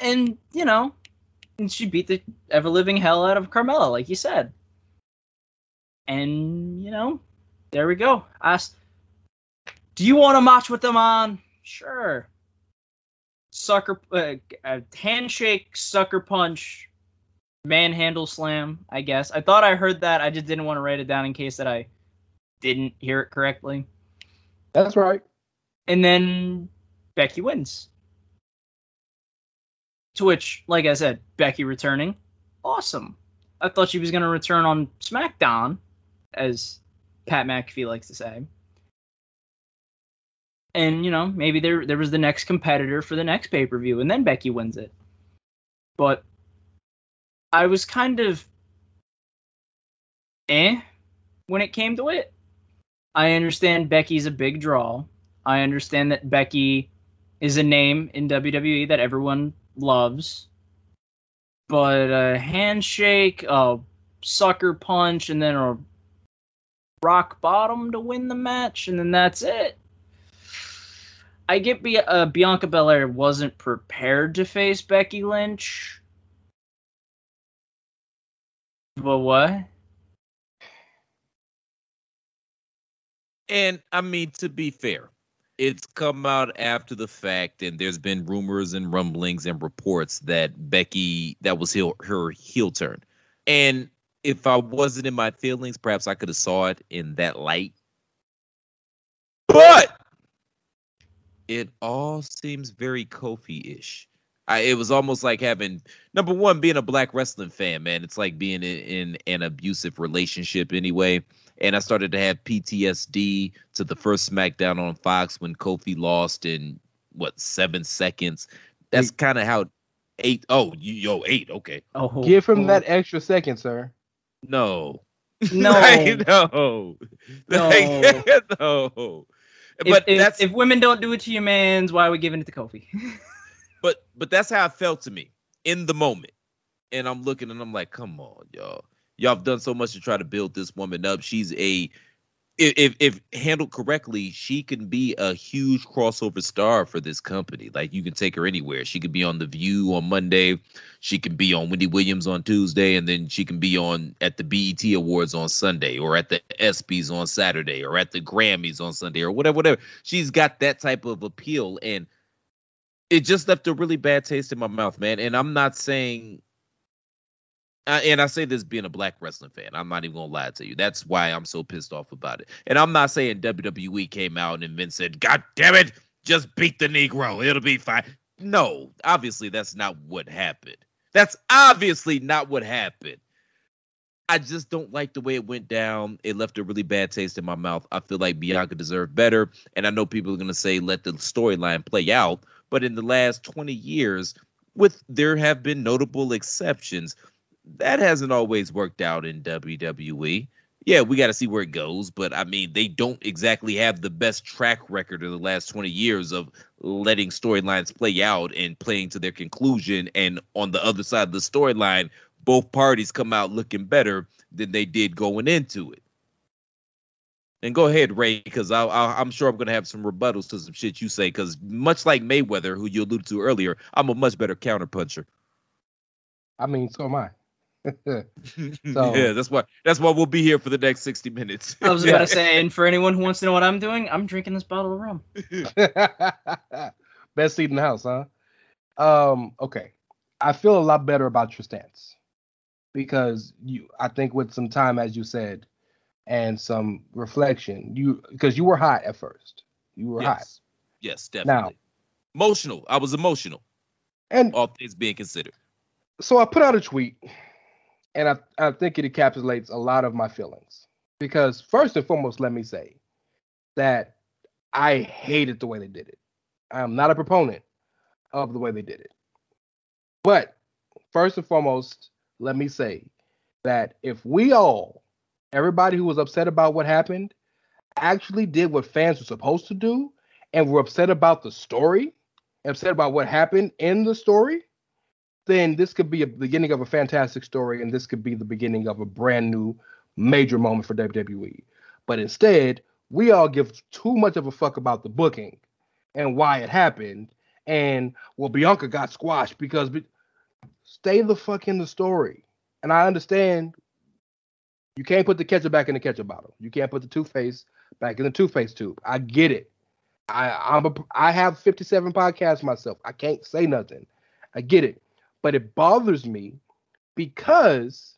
And, you know, she beat the ever-living hell out of Carmella, like you said. And, you know, there we go. Do you want a match with them on? Sure. Handshake, sucker punch, manhandle slam, I guess. I thought I heard that. I just didn't want to write it down in case that I didn't hear it correctly. That's right. And then Becky wins. To which, like I said, Becky returning. Awesome. I thought she was going to return on SmackDown, as Pat McAfee likes to say. And, you know, maybe there was the next competitor for the next pay-per-view, and then Becky wins it. But I was kind of when it came to it. I understand Becky's a big draw. I understand that Becky is a name in WWE that everyone loves, but a handshake, a sucker punch, and then a rock bottom to win the match, and then that's it. I get Bianca Belair wasn't prepared to face Becky Lynch. But what? And, I mean, to be fair, it's come out after the fact, and there's been rumors and rumblings and reports that that was her heel turn. And if I wasn't in my feelings, perhaps I could have saw it in that light. But it all seems very Kofi-ish. It was almost like having, number one, being a black wrestling fan, man. It's like being in an abusive relationship anyway. And I started to have PTSD to the first SmackDown on Fox when Kofi lost in, 7 seconds? That's kind of how eight. Oh, eight. Okay. Oh, give him that extra second, sir. No. No. But if women don't do it to you, mans, why are we giving it to Kofi? but that's how it felt to me in the moment. And I'm looking and I'm like, come on, y'all. Y'all have done so much to try to build this woman up. She's if handled correctly, she can be a huge crossover star for this company. Like, you can take her anywhere. She could be on The View on Monday. She can be on Wendy Williams on Tuesday. And then she can be on at the BET Awards on Sunday, or at the ESPYs on Saturday, or at the Grammys on Sunday, or whatever. She's got that type of appeal. And it just left a really bad taste in my mouth, man. And I'm not saying... And I say this being a black wrestling fan. I'm not even going to lie to you. That's why I'm so pissed off about it. And I'm not saying WWE came out and then said, God damn it, just beat the Negro. It'll be fine. No, obviously that's not what happened. I just don't like the way it went down. It left a really bad taste in my mouth. I feel like Bianca deserved better. And I know people are going to say, let the storyline play out. But in the last 20 years, there have been notable exceptions. That hasn't always worked out in WWE. Yeah, we got to see where it goes. But, I mean, they don't exactly have the best track record in the last 20 years of letting storylines play out and playing to their conclusion. And on the other side of the storyline, both parties come out looking better than they did going into it. And go ahead, Ray, because I'm sure I'm going to have some rebuttals to some shit you say. Because much like Mayweather, who you alluded to earlier, I'm a much better counterpuncher. I mean, so am I. Yeah, that's why we'll be here for the next 60 minutes. I was about to say, and for anyone who wants to know what I'm doing, I'm drinking this bottle of rum. Best seat in the house, huh? Okay. I feel a lot better about your stance because I think with some time, as you said, and some reflection, because you were hot at first. You were hot. Yes, definitely. Now, emotional. I was emotional. And all things being considered. So I put out a tweet. And I think it encapsulates a lot of my feelings. Because first and foremost, let me say that I hated the way they did it. I'm not a proponent of the way they did it. But first and foremost, let me say that if everybody who was upset about what happened, actually did what fans were supposed to do and were upset about the story, upset about what happened in the story, then this could be a beginning of a fantastic story, and this could be the beginning of a brand new major moment for WWE. But instead, we all give too much of a fuck about the booking and why it happened. And, well, Bianca got squashed because... Stay the fuck in the story. And I understand you can't put the ketchup back in the ketchup bottle. You can't put the toothpaste back in the toothpaste tube. I get it. I have 57 podcasts myself. I can't say nothing. I get it. But it bothers me because,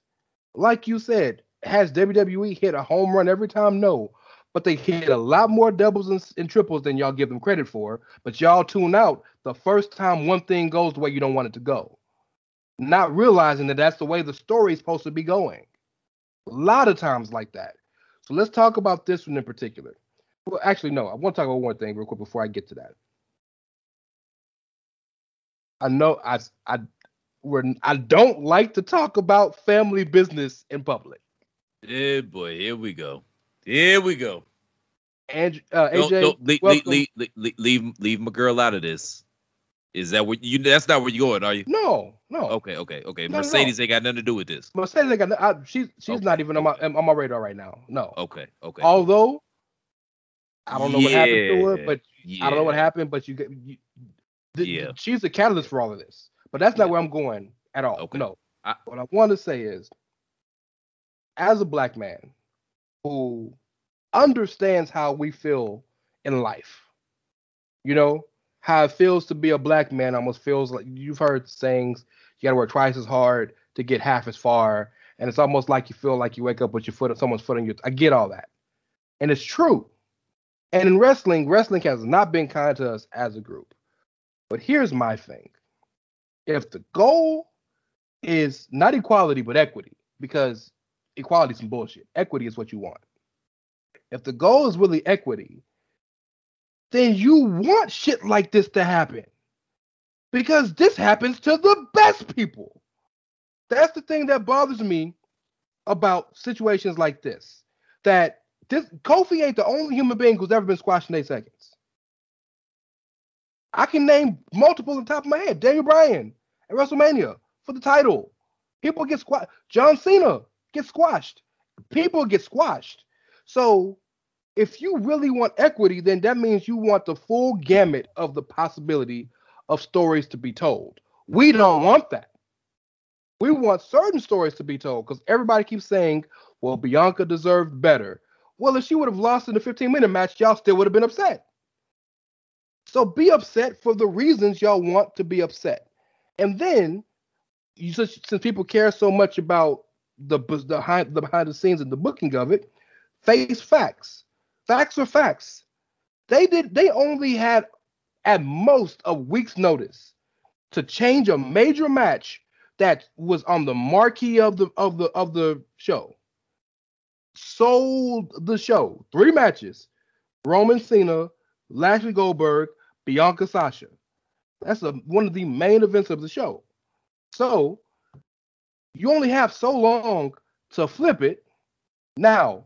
like you said, has WWE hit a home run every time? No. But they hit a lot more doubles and triples than y'all give them credit for. But y'all tune out the first time one thing goes the way you don't want it to go. Not realizing that that's the way the story is supposed to be going. A lot of times like that. So let's talk about this one in particular. Well, actually, no. I want to talk about one thing real quick before I get to that. I know I don't like to talk about family business in public. Yeah, boy, here we go. AJ, leave my girl out of this. Is that what you? That's not where you going, are you? No. Okay. No, Mercedes ain't got nothing to do with this. Mercedes ain't got. She's okay. Not even on my radar right now. No. Okay. Although I don't know what happened to her, but I don't know what happened, but she's the catalyst for all of this. But that's not where I'm going at all. Okay. No. What I want to say is, as a black man who understands how we feel in life, you know, how it feels to be a black man almost feels like, you've heard sayings, you got to work twice as hard to get half as far. And it's almost like you feel like you wake up with your foot, someone's foot on your, I get all that. And it's true. And in wrestling has not been kind to us as a group. But here's my thing. If the goal is not equality, but equity, because equality is some bullshit. Equity is what you want. If the goal is really equity, then you want shit like this to happen, because this happens to the best people. That's the thing that bothers me about situations like this, that this Kofi ain't the only human being who's ever been squashed in 8 seconds. I can name multiple on top of my head. Daniel Bryan at WrestleMania for the title. People get squashed. John Cena gets squashed. People get squashed. So if you really want equity, then that means you want the full gamut of the possibility of stories to be told. We don't want that. We want certain stories to be told, because everybody keeps saying, well, Bianca deserved better. Well, if she would have lost in the 15-minute match, y'all still would have been upset. So be upset for the reasons y'all want to be upset. And then, since people care so much about the behind the scenes and the booking of it, face facts. Facts are facts. They only had at most a week's notice to change a major match that was on the marquee of the show. Sold the show. 3 matches. Roman, Cena, Lashley, Goldberg, Bianca, Sasha. That's one of the main events of the show. So you only have so long to flip it. Now,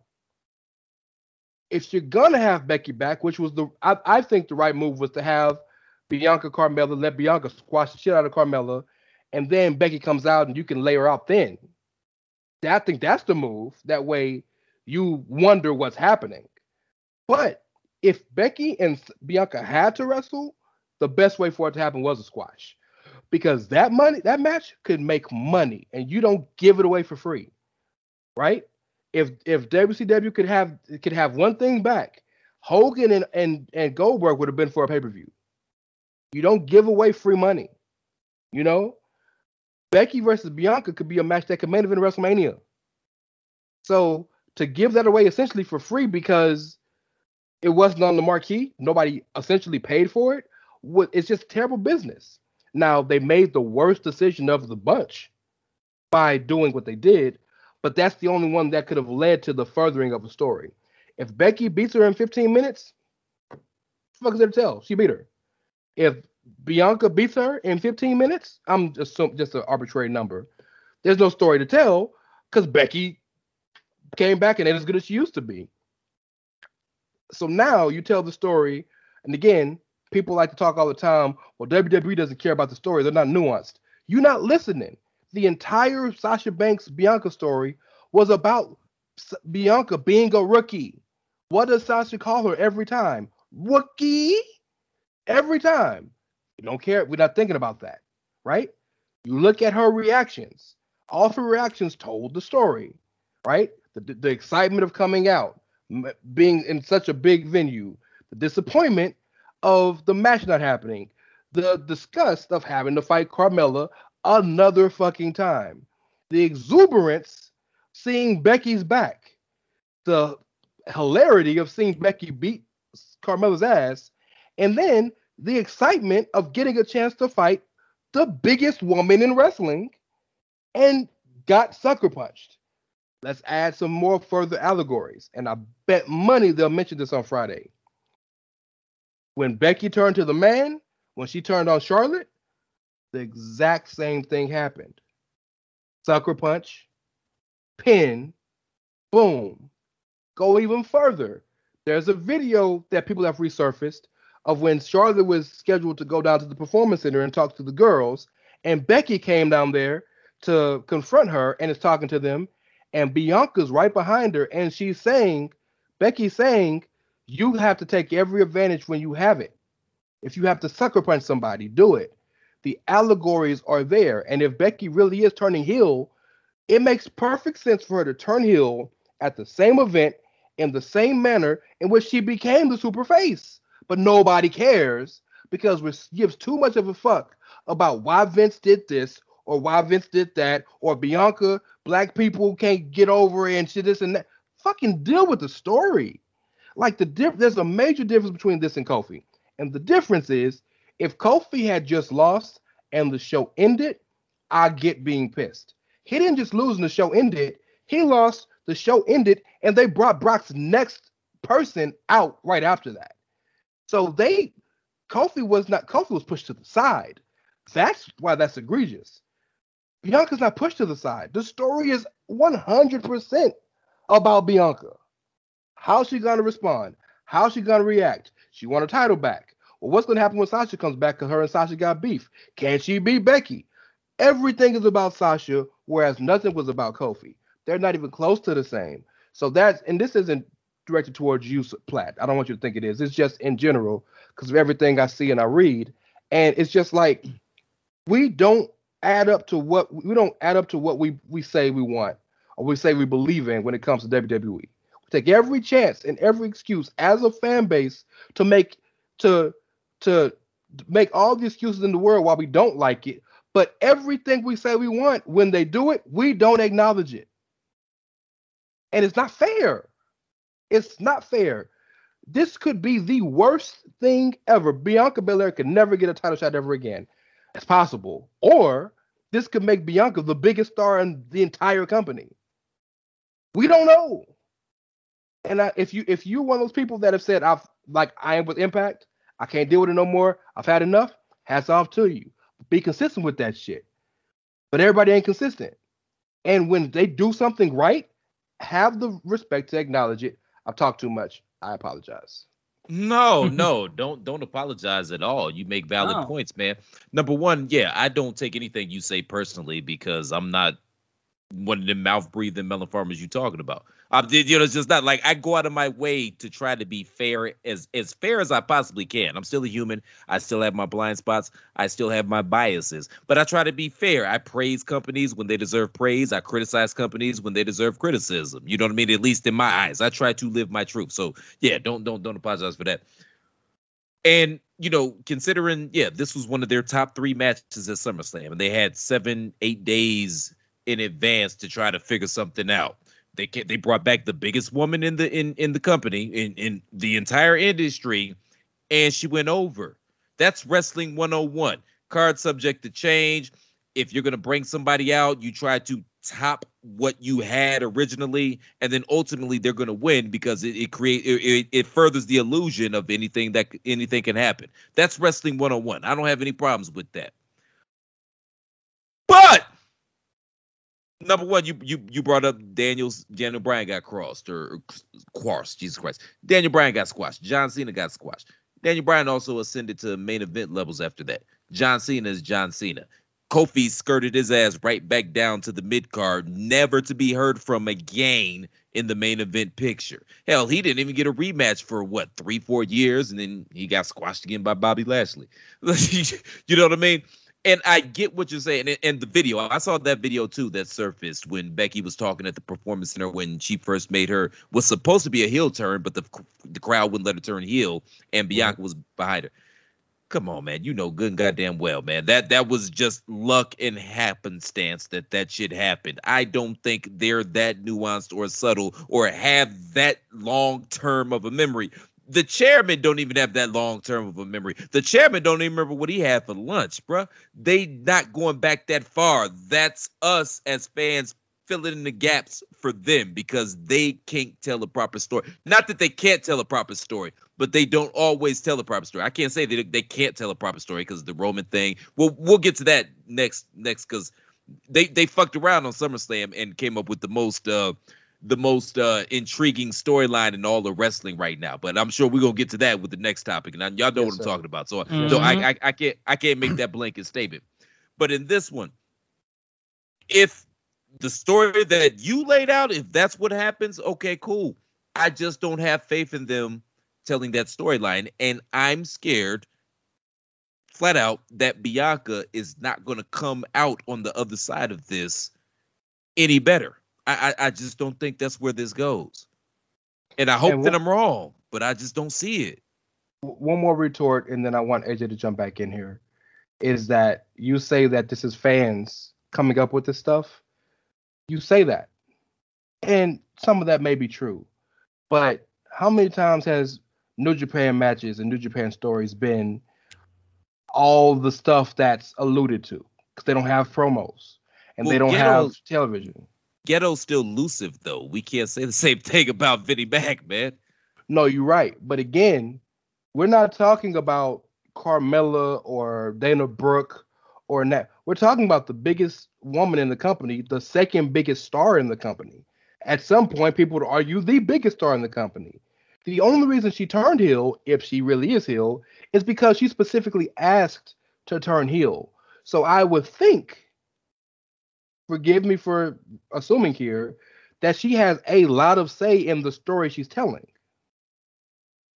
if you're gonna have Becky back, which was I think the right move was to have Bianca Carmella, let Bianca squash the shit out of Carmella, and then Becky comes out and you can lay her out thin. I think that's the move. That way you wonder what's happening. But if Becky and Bianca had to wrestle, the best way for it to happen was a squash, because that match could make money, and you don't give it away for free, right? If WCW could have one thing back, Hogan and Goldberg would have been for a pay-per-view. You don't give away free money. You know? Becky versus Bianca could be a match that could main event WrestleMania. So to give that away essentially for free because it wasn't on the marquee, nobody essentially paid for it, it's just terrible business. Now, they made the worst decision of the bunch by doing what they did, but that's the only one that could have led to the furthering of a story. If Becky beats her in 15 minutes, what the fuck is there to tell? She beat her. If Bianca beats her in 15 minutes, I'm just an arbitrary number, there's no story to tell, because Becky came back and ain't as good as she used to be. So now you tell the story, and again, people like to talk all the time, well, WWE doesn't care about the story. They're not nuanced. You're not listening. The entire Sasha Banks Bianca story was about Bianca being a rookie. What does Sasha call her every time? Rookie? Every time. You don't care. We're not thinking about that, right? You look at her reactions. All of her reactions told the story, right? The excitement of coming out, being in such a big venue, the disappointment of the match not happening, the disgust of having to fight Carmella another fucking time, the exuberance seeing Becky's back, the hilarity of seeing Becky beat Carmella's ass, and then the excitement of getting a chance to fight the biggest woman in wrestling and got sucker punched. Let's add some more further allegories, and I bet money they'll mention this on Friday. When Becky turned to the man, when she turned on Charlotte, the exact same thing happened. Sucker punch, pin, boom. Go even further. There's a video that people have resurfaced of when Charlotte was scheduled to go down to the Performance Center and talk to the girls, and Becky came down there to confront her and is talking to them, and Bianca's right behind her, and she's saying, Becky's saying, you have to take every advantage when you have it. If you have to sucker punch somebody, do it. The allegories are there, and if Becky really is turning heel, it makes perfect sense for her to turn heel at the same event in the same manner in which she became the super face. But nobody cares because we gives too much of a fuck about why Vince did this or why Vince did that or Bianca, black people can't get over and shit, this and that. Fucking deal with the story. Like there's a major difference between this and Kofi. And the difference is if Kofi had just lost and the show ended, I get being pissed. He didn't just lose and the show ended. He lost, the show ended, and they brought Brock's next person out right after that. So Kofi was pushed to the side. That's why that's egregious. Bianca's not pushed to the side. The story is 100% about Bianca. How's she going to respond? How's she going to react? She won her title back. Well, what's going to happen when Sasha comes back? Because her and Sasha got beef. Can she beat Becky? Everything is about Sasha, whereas nothing was about Kofi. They're not even close to the same. So this isn't directed towards you, Platt. I don't want you to think it is. It's just in general because of everything I see and I read. And it's just like we don't add up to what we say we want or we say we believe in when it comes to WWE. We take every chance and every excuse as a fan base to make all the excuses in the world why we don't like it. But everything we say we want, when they do it, we don't acknowledge it. And it's not fair. It's not fair. This could be the worst thing ever. Bianca Belair could never get a title shot ever again. It's possible. Or this could make Bianca the biggest star in the entire company. We don't know. And if you're one of those people that have said, I am with Impact, I can't deal with it no more, I've had enough, hats off to you. Be consistent with that shit. But everybody ain't consistent. And when they do something right, have the respect to acknowledge it. I've talked too much. I apologize. No, don't apologize at all. You make valid points, man. Number one, yeah, I don't take anything you say personally because I'm not one of the mouth-breathing melon farmers you talking about. It's just not like I go out of my way to try to be fair, as fair as I possibly can. I'm still a human. I still have my blind spots. I still have my biases. But I try to be fair. I praise companies when they deserve praise. I criticize companies when they deserve criticism. You know what I mean? At least in my eyes. I try to live my truth. So, yeah, don't apologize for that. And, considering, this was one of their top three matches at SummerSlam. And they had 7-8 days in advance to try to figure something out. They brought back the biggest woman in the company, in the entire industry, and she went over. That's wrestling 101. Card subject to change. If you're going to bring somebody out, you try to top what you had originally, and then ultimately they're going to win because it furthers the illusion of anything can happen. That's wrestling 101. I don't have any problems with that. But number one, you brought up Daniel Bryan got crossed or quashed. Jesus Christ. Daniel Bryan got squashed. John Cena got squashed. Daniel Bryan also ascended to main event levels after that. John Cena is John Cena. Kofi skirted his ass right back down to the mid card, never to be heard from again in the main event picture. Hell, he didn't even get a rematch for 3-4 years, and then he got squashed again by Bobby Lashley. You know what I mean? And I get what you're saying. And the video, I saw that video, too, that surfaced when Becky was talking at the Performance Center when she first made her was supposed to be a heel turn, but the crowd wouldn't let her turn heel, and Bianca was behind her. Come on, man. You know good and goddamn well, man. That was just luck and happenstance that shit happened. I don't think they're that nuanced or subtle or have that long term of a memory. The chairman don't even have that long term of a memory. The chairman don't even remember what he had for lunch, bruh. They not going back that far. That's us as fans filling in the gaps for them because they can't tell a proper story. Not that they can't tell a proper story, but they don't always tell a proper story. I can't say they can't tell a proper story because of the Roman thing. We'll get to that next because they fucked around on SummerSlam and came up with the most the most intriguing storyline in all of wrestling right now. But I'm sure we're going to get to that with the next topic. And y'all know what I'm talking about. So, so I can't make that blanket statement. But in this one, if the story that you laid out, if that's what happens, okay, cool. I just don't have faith in them telling that storyline. And I'm scared, flat out, that Bianca is not going to come out on the other side of this any better. I just don't think that's where this goes. And I hope that I'm wrong, but I just don't see it. One more retort, and then I want AJ to jump back in here, is that you say that this is fans coming up with this stuff. You say that. And some of that may be true. But how many times has New Japan matches and New Japan stories been all the stuff that's alluded to? Because they don't have promos and they don't have television. Ghetto's still elusive, though. We can't say the same thing about Vinnie Mac, man. No, you're right. But again, we're not talking about Carmella or Dana Brooke or Nat. We're talking about the biggest woman in the company, the second biggest star in the company. At some point, people would argue the biggest star in the company. The only reason she turned heel, if she really is heel, is because she specifically asked to turn heel. So I would think, forgive me for assuming here, that she has a lot of say in the story she's telling.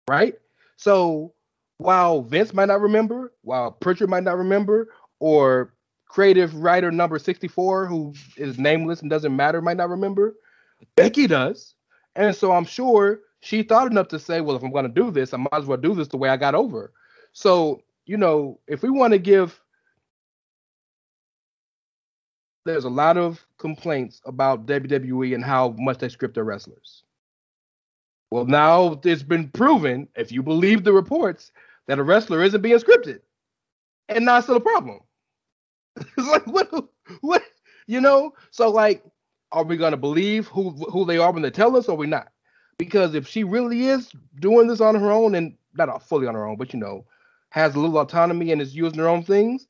Right? So while Vince might not remember, while Pritchard might not remember, or creative writer number 64, who is nameless and doesn't matter, might not remember, Becky does. And so I'm sure she thought enough to say, well, if I'm going to do this, I might as well do this the way I got over. So, you know, if we want to give, there's a lot of complaints about WWE and how much they script their wrestlers. Well, now it's been proven, if you believe the reports, that a wrestler isn't being scripted. And now it's still a problem. It's like, what, you know? So, like, are we going to believe who they are when they tell us, or are we not? Because if she really is doing this on her own, and not fully on her own, but, you know, has a little autonomy and is using her own things,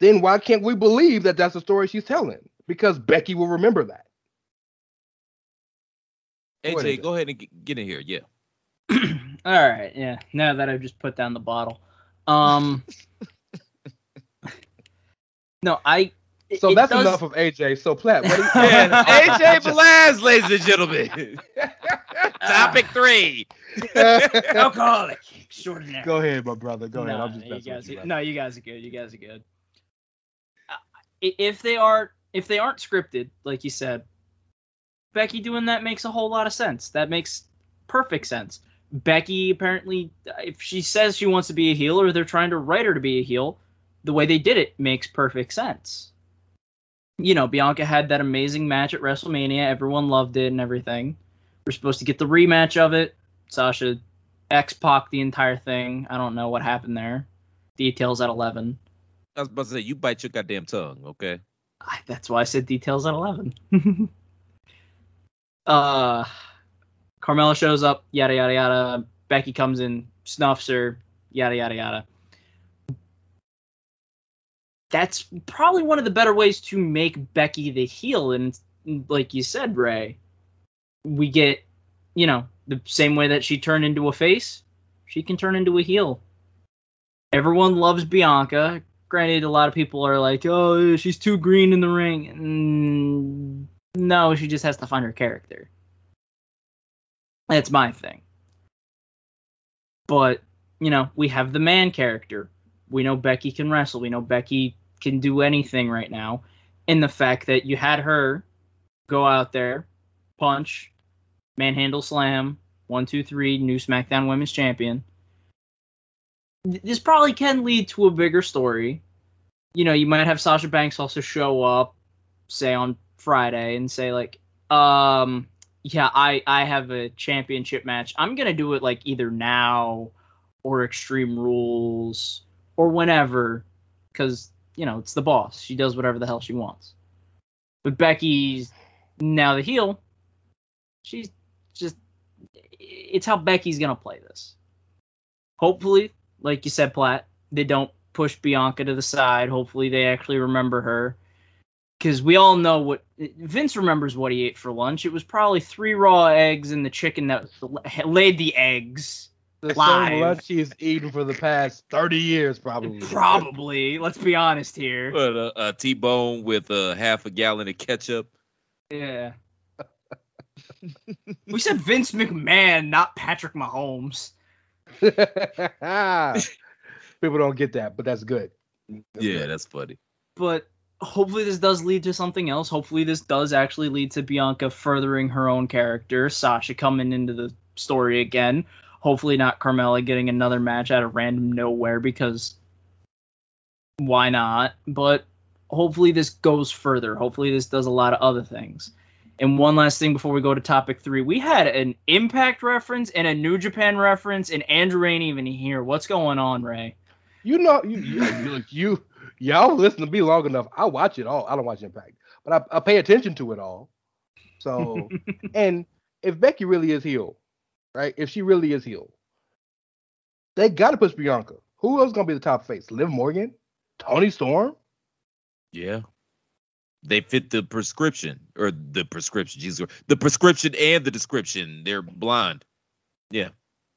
then why can't we believe that that's the story she's telling? Because Becky will remember that. AJ, go ahead and get in here. Yeah. All right. Yeah. Now that I've just put down the bottle. So that's enough of AJ. So, Platt, what do you saying? AJ Blaz, ladies and gentlemen. Topic 3. Alcoholic. Extraordinary. Go ahead, my brother. Go ahead. I'm just you guys are good. You guys are good. If they aren't scripted, like you said, Becky doing that makes a whole lot of sense. That makes perfect sense. Becky apparently, if she says she wants to be a heel, or they're trying to write her to be a heel, the way they did it makes perfect sense. You know, Bianca had that amazing match at WrestleMania. Everyone loved it and everything. We're supposed to get the rematch of it. Sasha X-Pac the entire thing. I don't know what happened there. Details at 11. I was about to say, you bite your goddamn tongue, okay? That's why I said details at 11. Carmella shows up, yada, yada, yada. Becky comes in, snuffs her, yada, yada, yada. That's probably one of the better ways to make Becky the heel. And like you said, Ray, we get, you know, the same way that she turned into a face, she can turn into a heel. Everyone loves Bianca. Granted, a lot of people are like, oh, she's too green in the ring. No, she just has to find her character. That's my thing. But, you know, we have the man character. We know Becky can wrestle. We know Becky can do anything right now. And the fact that you had her go out there, punch, manhandle slam, 1, 2, 3, new SmackDown Women's Champion. This probably can lead to a bigger story. You know, you might have Sasha Banks also show up, say, on Friday and say, like, I have a championship match. I'm going to do it, like, either now or Extreme Rules or whenever because, you know, it's the boss. She does whatever the hell she wants. But Becky's now the heel. She's just – it's how Becky's going to play this. Hopefully – like you said, Platt, they don't push Bianca to the side. Hopefully they actually remember her. Because we all know what Vince remembers what he ate for lunch. It was probably 3 raw eggs and the chicken that laid the eggs. The same lunch he's eaten for the past 30 years, probably. Probably. Let's be honest here. But a T-bone with a half a gallon of ketchup. Yeah. We said Vince McMahon, not Patrick Mahomes. People don't get that, but that's good. That's funny. But hopefully this does lead to something else. Hopefully this does actually lead to Bianca furthering her own character, Sasha coming into the story again. Hopefully not Carmella getting another match out of random nowhere, because why not? But hopefully this goes further. Hopefully this does a lot of other things. And one last thing before we go to topic 3. We had an Impact reference and a New Japan reference, and Andrew ain't even here. What's going on, Ray? You know, you y'all listen to me long enough. I watch it all. I don't watch Impact, but I pay attention to it all. So, and if Becky really is heel, right? If she really is heel, they got to push Bianca. Who else going to be the top face? Liv Morgan? Tony Storm? Yeah. They fit the prescription, or the prescription. Jesus, the prescription and the description. They're blind. Yeah.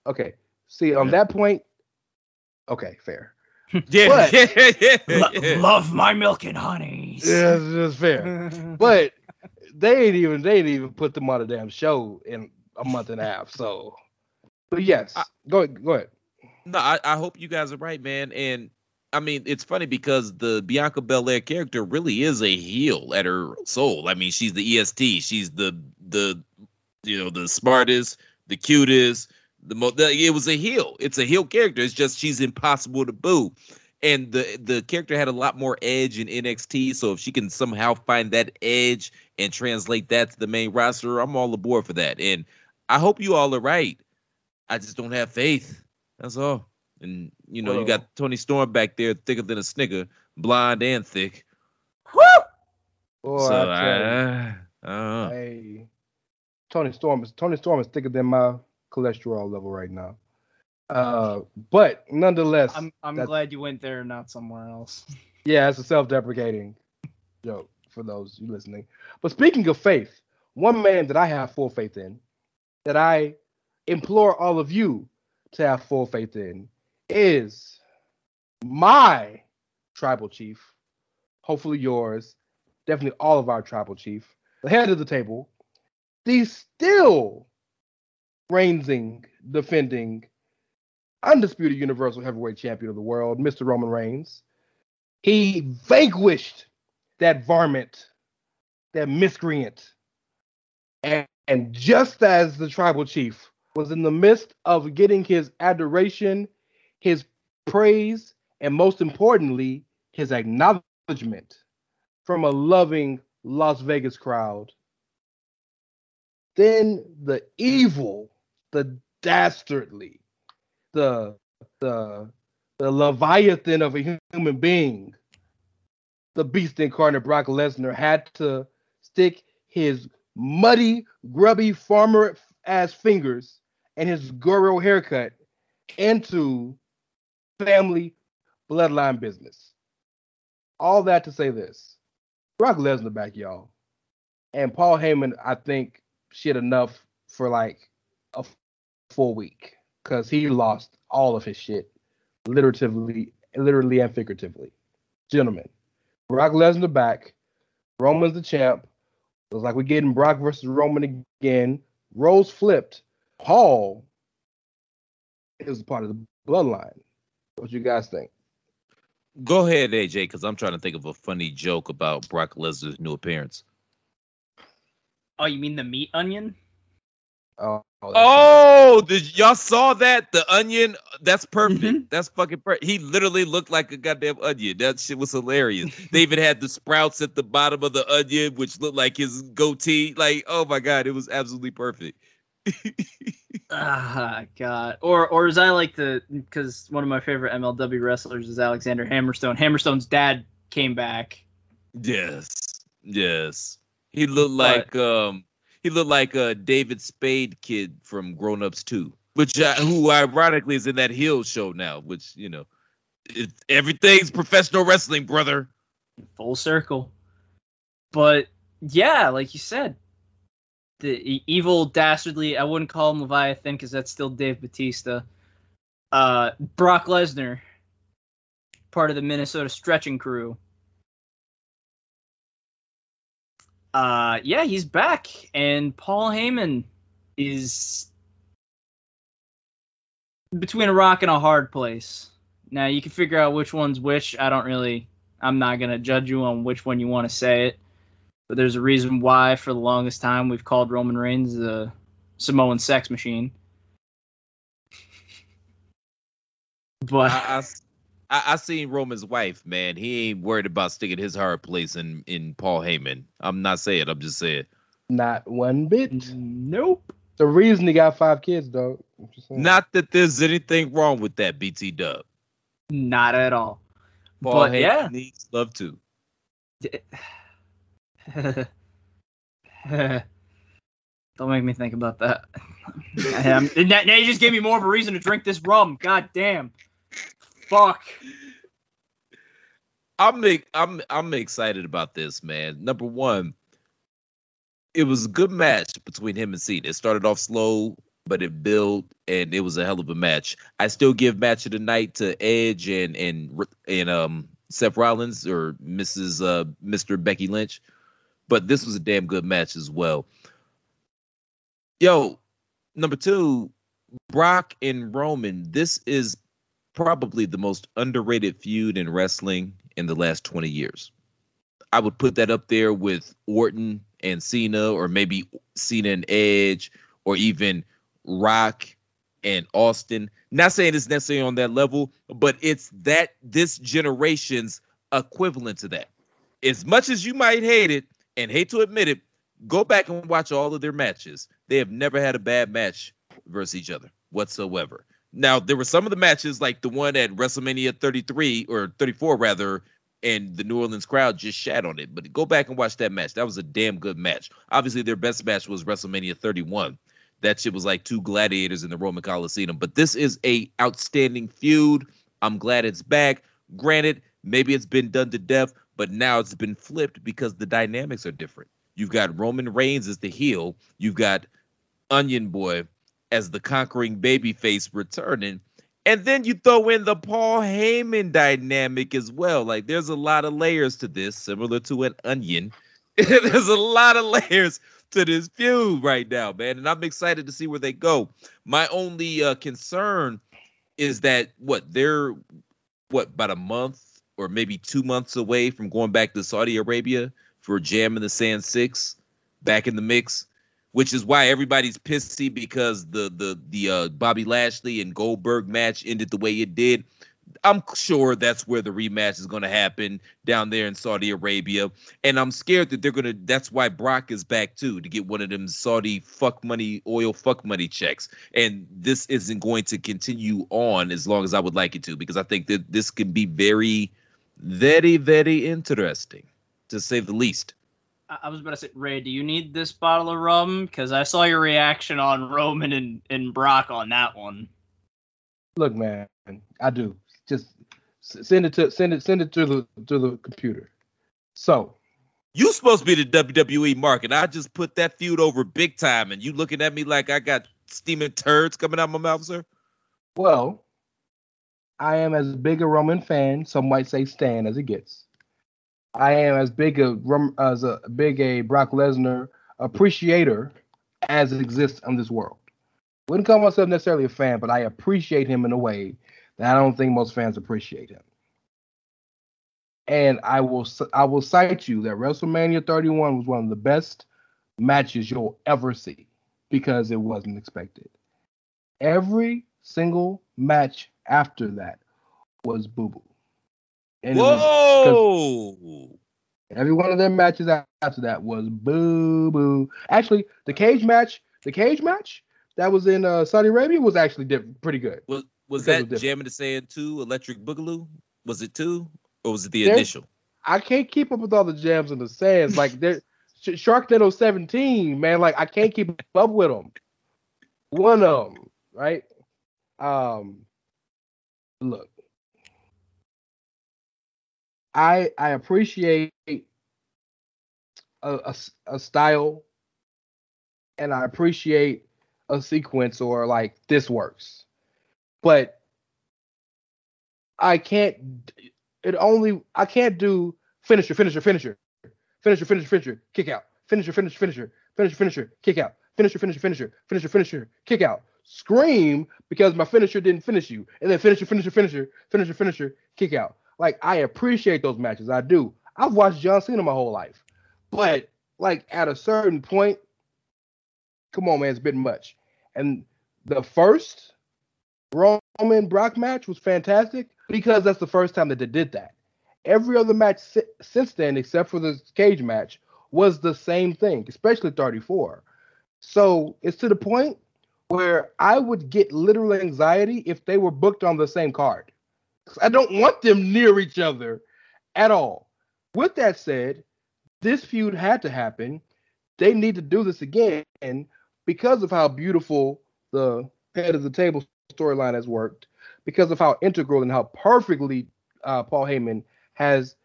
Okay. See, on that point, okay, fair. Love my milk and honey. Yeah, that's fair. But they ain't even put them on a damn show in a month and a half. So, but yes, go ahead. No, I hope you guys are right, man. And I mean, it's funny because the Bianca Belair character really is a heel at her soul. I mean, she's the EST. She's the smartest, the cutest. It was a heel. It's a heel character. It's just she's impossible to boo. And the character had a lot more edge in NXT. So if she can somehow find that edge and translate that to the main roster, I'm all aboard for that. And I hope you all are right. I just don't have faith. That's all. And, you know, you got Tony Storm back there, thicker than a snicker, blonde and thick. Woo! Boy, so I hey, Tony Storm is thicker than my cholesterol level right now, but nonetheless, I'm glad you went there and not somewhere else. Yeah, it's a self-deprecating joke for those you listening. But speaking of faith, one man that I have full faith in, that I implore all of you to have full faith in, is my tribal chief, hopefully yours, definitely all of our tribal chief, the head of the table, the still reigning, defending, undisputed Universal Heavyweight Champion of the world, Mr. Roman Reigns. He vanquished that varmint, that miscreant. And just as the tribal chief was in the midst of getting his adoration, his praise, and most importantly, his acknowledgement from a loving Las Vegas crowd, then the evil, the dastardly, the Leviathan of a human being, the beast incarnate Brock Lesnar, had to stick his muddy, grubby, farmer-ass fingers and his Goro haircut into family bloodline business. All that to say this. Brock Lesnar back, y'all. And Paul Heyman, I think, shit enough for like a full week, because he lost all of his shit, literally and figuratively. Gentlemen, Brock Lesnar back. Roman's the champ. It was like we're getting Brock versus Roman again. Roles flipped. Paul is a part of the bloodline. What you guys think? Go ahead, AJ, because I'm trying to think of a funny joke about Brock Lesnar's new appearance. Oh, you mean the meat onion? Y'all saw that? The onion? That's perfect. Mm-hmm. That's fucking perfect. He literally looked like a goddamn onion. That shit was hilarious. They even had the sprouts at the bottom of the onion, which looked like his goatee. Like, oh my God, it was absolutely perfect. God. Or as I like to, because one of my favorite MLW wrestlers is Alexander Hammerstone. Hammerstone's dad came back. Yes. He looked like a David Spade kid from Grown Ups 2, who ironically is in that Hill show now, which, you know, everything's professional wrestling, brother. Full circle. But yeah, like you said, the evil, dastardly, I wouldn't call him Leviathan because that's still Dave Bautista. Brock Lesnar, part of the Minnesota stretching crew. Yeah, he's back, and Paul Heyman is between a rock and a hard place. Now, you can figure out which one's which. I'm not going to judge you on which one you want to say it. But there's a reason why, for the longest time, we've called Roman Reigns the Samoan sex machine. But I seen Roman's wife, man. He ain't worried about sticking his hard place in Paul Heyman. I'm not saying. I'm just saying. Not one bit. Nope. The reason he got 5 kids, though. Not that there's anything wrong with that, BT Dub. Not at all. Paul Heyman needs love too. Don't make me think about that. Now you just gave me more of a reason to drink this rum. God damn. Fuck. I'm excited about this, man. Number one, it was a good match between him and Cena. It started off slow, but it built, and it was a hell of a match. I still give match of the night to Edge and Seth Rollins or Mr. Becky Lynch, but this was a damn good match as well. Yo, number two, Brock and Roman. This is probably the most underrated feud in wrestling in the last 20 years. I would put that up there with Orton and Cena, or maybe Cena and Edge, or even Rock and Austin. Not saying it's necessarily on that level, but it's this generation's equivalent to that. As much as you might hate it and hate to admit it, go back and watch all of their matches. They have never had a bad match versus each other whatsoever. Now, there were some of the matches, like the one at WrestleMania 33, or 34 rather, and the New Orleans crowd just shat on it. But go back and watch that match. That was a damn good match. Obviously, their best match was WrestleMania 31. That shit was like two gladiators in the Roman Coliseum. But this is a outstanding feud. I'm glad it's back. Granted, maybe it's been done to death, but now it's been flipped because the dynamics are different. You've got Roman Reigns as the heel. You've got Onion Boy as the conquering babyface returning. And then you throw in the Paul Heyman dynamic as well. Like, there's a lot of layers to this, similar to an onion. There's a lot of layers to this feud right now, man. And I'm excited to see where they go. My only concern is that, about a month or maybe 2 months away from going back to Saudi Arabia for Jam in the Sand 6 back in the mix, which is why everybody's pissy because the Bobby Lashley and Goldberg match ended the way it did. I'm sure that's where the rematch is going to happen, down there in Saudi Arabia. And I'm scared that they're going to, that's why Brock is back too, to get one of them Saudi fuck money checks. And this isn't going to continue on as long as I would like it to, because I think that this can be very, very, very interesting, to say the least. I was about to say, Ray, do you need this bottle of rum? Because I saw your reaction on Roman and Brock on that one. Look, man, I do. Just send it to the computer. So you supposed to be the WWE mark, and I just put that feud over big time, and you looking at me like I got steaming turds coming out of my mouth, sir? Well, I am as big a Roman fan, some might say stan, as it gets. I am as big a Brock Lesnar appreciator as exists in this world. Wouldn't call myself necessarily a fan, but I appreciate him in a way that I don't think most fans appreciate him. And I will cite you that WrestleMania 31 was one of the best matches you'll ever see because it wasn't expected. Every single match after that was boo-boo. And whoa! Every one of their matches after that was boo-boo. Actually, the cage match that was in Saudi Arabia was actually pretty good. Was that Jam in the Sand 2, Electric Boogaloo? Was it 2, or was it the initial? I can't keep up with all the Jams in the Sands. Like, Sharknado 17, man. Like, I can't keep up with them. One of them, right? Look. I appreciate a style, and I appreciate a sequence or like this works, but I can't do finisher, kick out, scream because my finisher didn't finish you, and then finisher, kick out. Like, I appreciate those matches. I do. I've watched John Cena my whole life, but like at a certain point, come on, man, it's been much. And the first Roman Brock match was fantastic because that's the first time that they did that. Every other match since then, except for the cage match, was the same thing, especially 34. So it's to the point where I would get literal anxiety if they were booked on the same card. I don't want them near each other at all. With that said, this feud had to happen. They need to do this again because of how beautiful the head of the table storyline has worked, because of how integral and how perfectly Paul Heyman has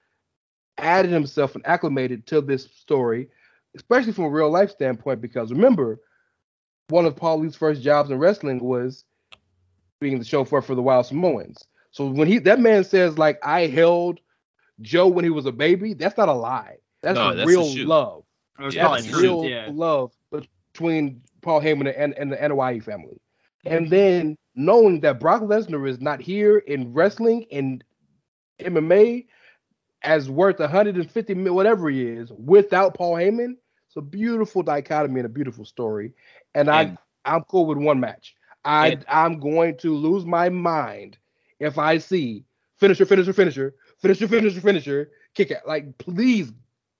added himself and acclimated to this story, especially from a real life standpoint, because remember, one of Paul Lee's first jobs in wrestling was being the chauffeur for the Wild Samoans. So when that man says, like, I held Joe when he was a baby, that's not a lie. That's real love. That's real love between Paul Heyman and the NYE family. And then knowing that Brock Lesnar is not here in wrestling and MMA as worth 150 million, whatever he is, without Paul Heyman, it's a beautiful dichotomy and a beautiful story. And I'm cool with one match. I'm going to lose my mind if I see finisher, kick out. Like, please,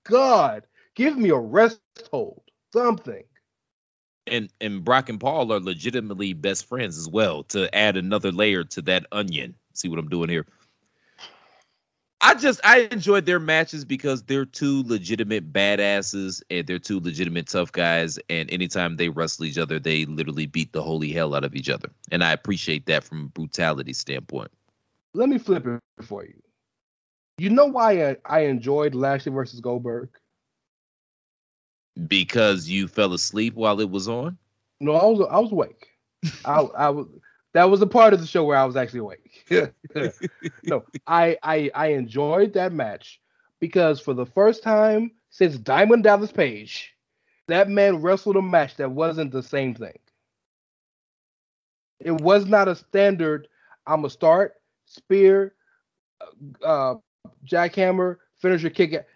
God, give me a rest hold, something. And Brock and Paul are legitimately best friends as well, to add another layer to that onion. See what I'm doing here? I enjoyed their matches because they're two legitimate badasses and they're two legitimate tough guys. And anytime they wrestle each other, they literally beat the holy hell out of each other. And I appreciate that from a brutality standpoint. Let me flip it for you. You know why I enjoyed Lashley versus Goldberg? Because you fell asleep while it was on? No, I was awake. I was. That was a part of the show where I was actually awake. No, I enjoyed that match because for the first time since Diamond Dallas Page, that man wrestled a match that wasn't the same thing. It was not a standard, I'm a start, spear, jackhammer, finisher, kick.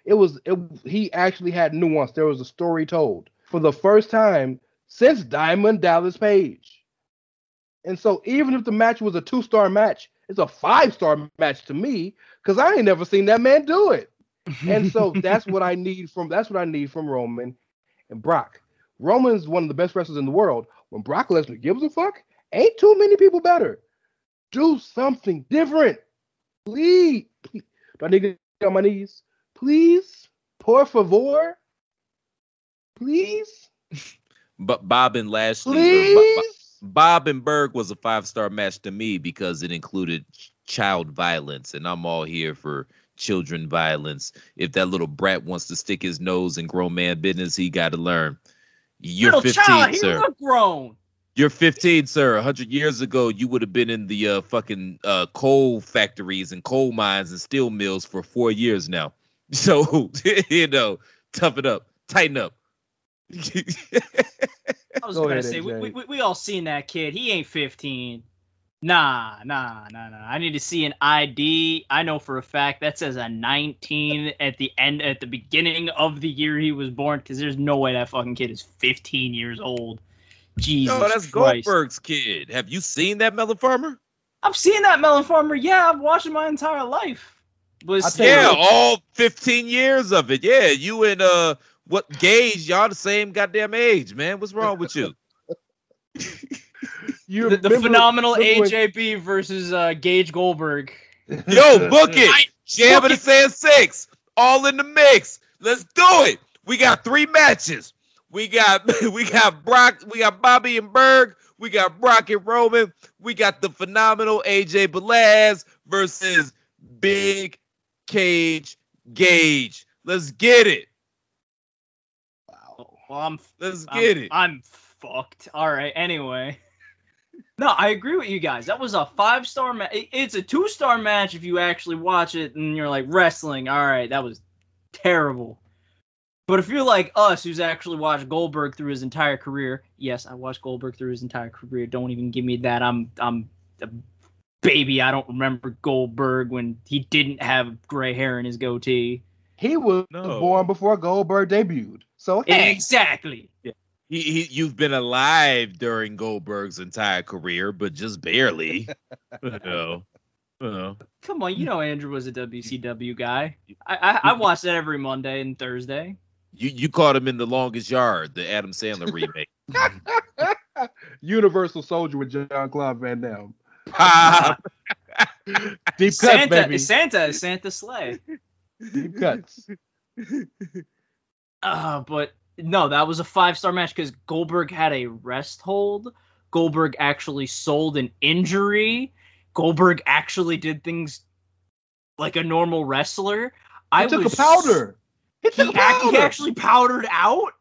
He actually had nuance. There was a story told for the first time since Diamond Dallas Page. And so even if the match was a 2-star match, it's a 5-star match to me because I ain't never seen that man do it. And so that's what I need from Roman and Brock. Roman's one of the best wrestlers in the world. When Brock Lesnar gives a fuck, ain't too many people better. Do something different. Please. Do I need to get on my knees? Please. Por favor. Please. But Bob and Lashley. Please. Bob and Berg was a 5-star match to me because it included child violence, and I'm all here for children violence. If that little brat wants to stick his nose in grown man business, he got to learn. You're little 15, child, sir. He look grown. You're 15, sir. 100 years ago, you would have been in the fucking coal factories and coal mines and steel mills for 4 years now. So, you know, tough it up, tighten up. I was going to say, we all seen that kid. He ain't 15. Nah. I need to see an ID. I know for a fact that says a 19 at the beginning of the year he was born, because there's no way that fucking kid is 15 years old. Jesus Christ. No, that's Goldberg's kid. Have you seen that Melon Farmer? I've seen that Melon Farmer. Yeah, I've watched him my entire life. All 15 years of it. Yeah, you and... What Gage? Y'all the same goddamn age, man. What's wrong with you? the phenomenal AJB versus Gage Goldberg. Yo, book it. Jam it says 6. All in the mix. Let's do it. We got 3 matches. We got Brock. We got Bobby and Berg. We got Brock and Roman. We got the phenomenal AJ Belair versus Big Cage Gage. Let's get it. Well, let's get it. I'm fucked. All right. Anyway. No, I agree with you guys. That was a 5-star match. It's a 2-star match if you actually watch it and you're like, wrestling, all right, that was terrible. But if you're like us, who's actually watched Goldberg through his entire career, yes, I watched Goldberg through his entire career. Don't even give me that. I'm a baby. I don't remember Goldberg when he didn't have gray hair in his goatee. He was born before Goldberg debuted. So hey. Exactly. Yeah. You've been alive during Goldberg's entire career, but just barely. You know. Come on, you know Andrew was a WCW guy. I watched that every Monday and Thursday. You caught him in The Longest Yard, the Adam Sandler remake. Universal Soldier with Jean-Claude Van Damme. Deep cuts, baby. Santa is Santa Slay. Deep cuts. But... No, that was a 5-star match because Goldberg had a rest hold. Goldberg actually sold an injury. Goldberg actually did things like a normal wrestler. He took a powder. He actually powdered out?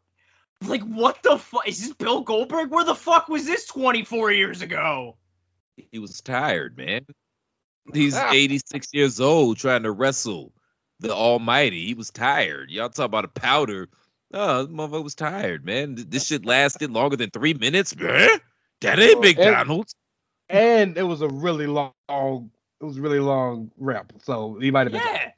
Like, what the fuck? Is this Bill Goldberg? Where the fuck was this 24 years ago? He was tired, man. He's 86 years old trying to wrestle the Almighty. He was tired. Y'all talk about a powder... Oh, the motherfucker was tired, man. This shit lasted longer than 3 minutes, man. That ain't McDonald's. And it was a really long. It was a really long ramp, so he might have been. Yeah.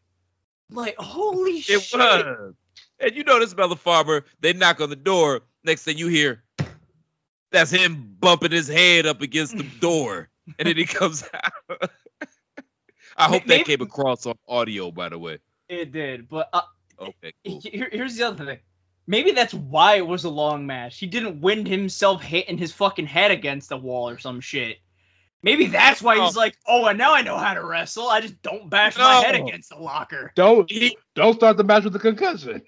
Like holy shit. It was. And you know this Bella Farmer. They knock on the door. Next thing you hear, that's him bumping his head up against the door, and then he comes out. I hope that came across on audio, by the way. It did, but okay. Cool. Here's the other thing. Maybe that's why it was a long match. He didn't wind himself hitting his fucking head against the wall or some shit. Maybe that's why he's like, oh, and now I know how to wrestle. I just don't bash my head against the locker. Don't start the match with a concussion.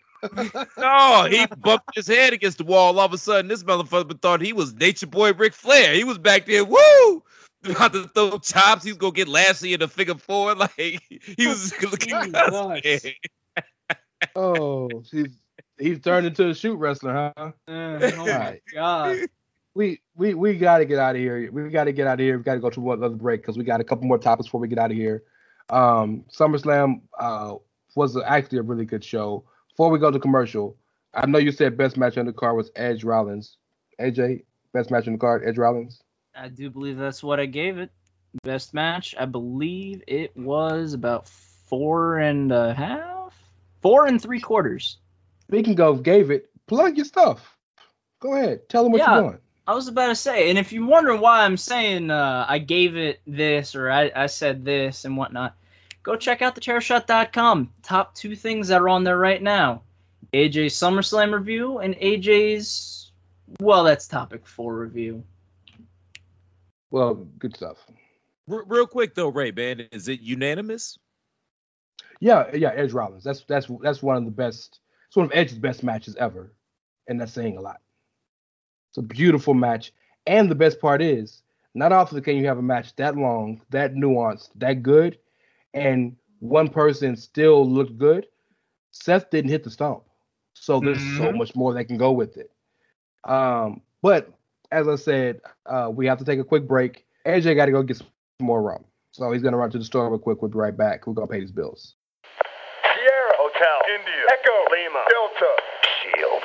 No, he bumped his head against the wall. All of a sudden, this motherfucker thought he was Nature Boy Ric Flair. He was back there, woo! About to throw chops. He's going to get Lashley in the figure four. Like, he was looking good. Oh, he's turned into a shoot wrestler, huh? Oh my God. We got to get out of here. We got to get out of here. We got to go to another break because we got a couple more topics before we get out of here. SummerSlam was actually a really good show. Before we go to commercial, I know you said best match on the card was Edge Rollins. AJ, best match on the card, Edge Rollins? I do believe that's what I gave it. Best match, I believe it was about 4.5. 4.75. Speaking of gave it, plug your stuff. Go ahead. Tell them what you want. I was about to say, and if you're wondering why I'm saying I gave it this or I said this and whatnot, go check out thechairshot.com. Top 2 things that are on there right now. AJ's SummerSlam review and AJ's, well, that's topic 4 review. Well, good stuff. Real quick, though, Ray, man, is it unanimous? Yeah, Edge Rollins. That's one of the best, it's one of Edge's best matches ever, and that's saying a lot. It's a beautiful match, and the best part is, not often can you have a match that long, that nuanced, that good, and one person still looked good. Seth didn't hit the stomp, so there's so much more that can go with it. But as I said, we have to take a quick break. AJ got to go get some more rum, so he's gonna run to the store real quick. We'll be right back. We're gonna pay these bills. Hotel, India, Echo, Lima, Delta, Shield.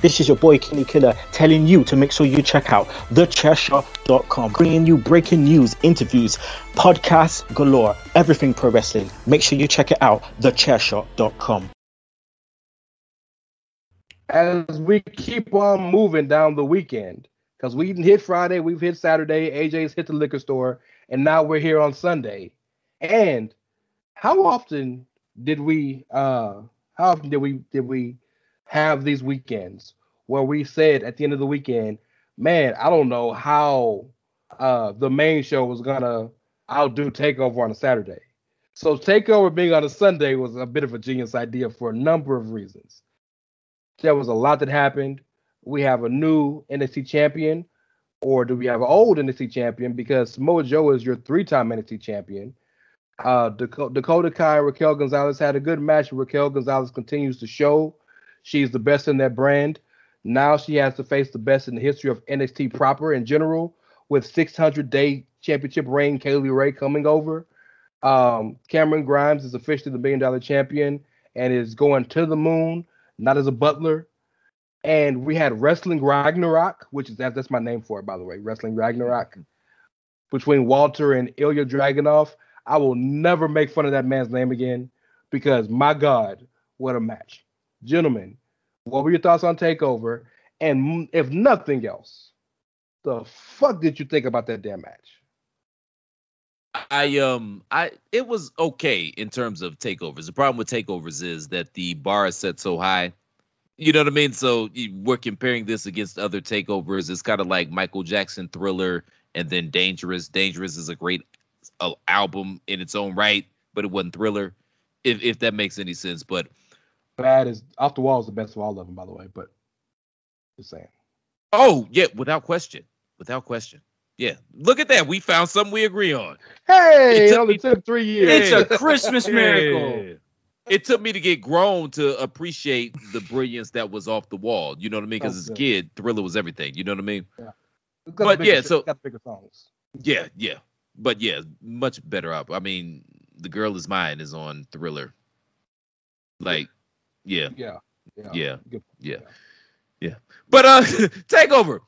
This is your boy Kenny Killer telling you to make sure you check out thechairshot.com, bringing you breaking news, interviews, podcasts galore, everything pro wrestling. Make sure you check it out, thechairshot.com. As we keep on moving down the weekend, because we hit Friday, we've hit Saturday, AJ's hit the liquor store, and now we're here on Sunday. And how often did we have these weekends where we said at the end of the weekend, man, I don't know how the main show was gonna outdo TakeOver on a Saturday. So TakeOver being on a Sunday was a bit of a genius idea for a number of reasons. There was a lot that happened. We have a new NXT champion, or do we have an old NXT champion? Because Samoa Joe is your 3-time NXT champion. Dakota Kai, Raquel Gonzalez had a good match. Raquel Gonzalez continues to show she's the best in that brand. Now she has to face the best in the history of NXT proper in general, with 600-day championship reign Kaylee Ray coming over. Cameron Grimes is officially the $1 billion champion and is going to the moon, not as a butler. And we had Wrestling Ragnarok, which is that's my name for it, by the way, Wrestling Ragnarok, between Walter and Ilya Dragunov. I will never make fun of that man's name again, because my God, what a match. Gentlemen, what were your thoughts on TakeOver? And if nothing else, the fuck did you think about that damn match? It was okay in terms of takeovers. The problem with takeovers is that the bar is set so high. You know what I mean? So we're comparing this against other takeovers. It's kind of like Michael Jackson Thriller and then Dangerous. Dangerous is a great album in its own right, but it wasn't Thriller, if that makes any sense. But Bad is Off the Wall is the best of all of them, by the way. But just saying. Oh yeah, without question. Yeah, look at that. We found something we agree on. Hey, it only took 3 years. It's a Christmas miracle. Yeah. It took me to get grown to appreciate the brilliance that was Off the Wall. You know what I mean? Because as a kid, Thriller was everything. You know what I mean? Yeah. But bigger, yeah, so got bigger songs. Yeah. But yeah, much better up. I mean, The Girl Is Mine is on Thriller. Like, yeah. Yeah. But TakeOver.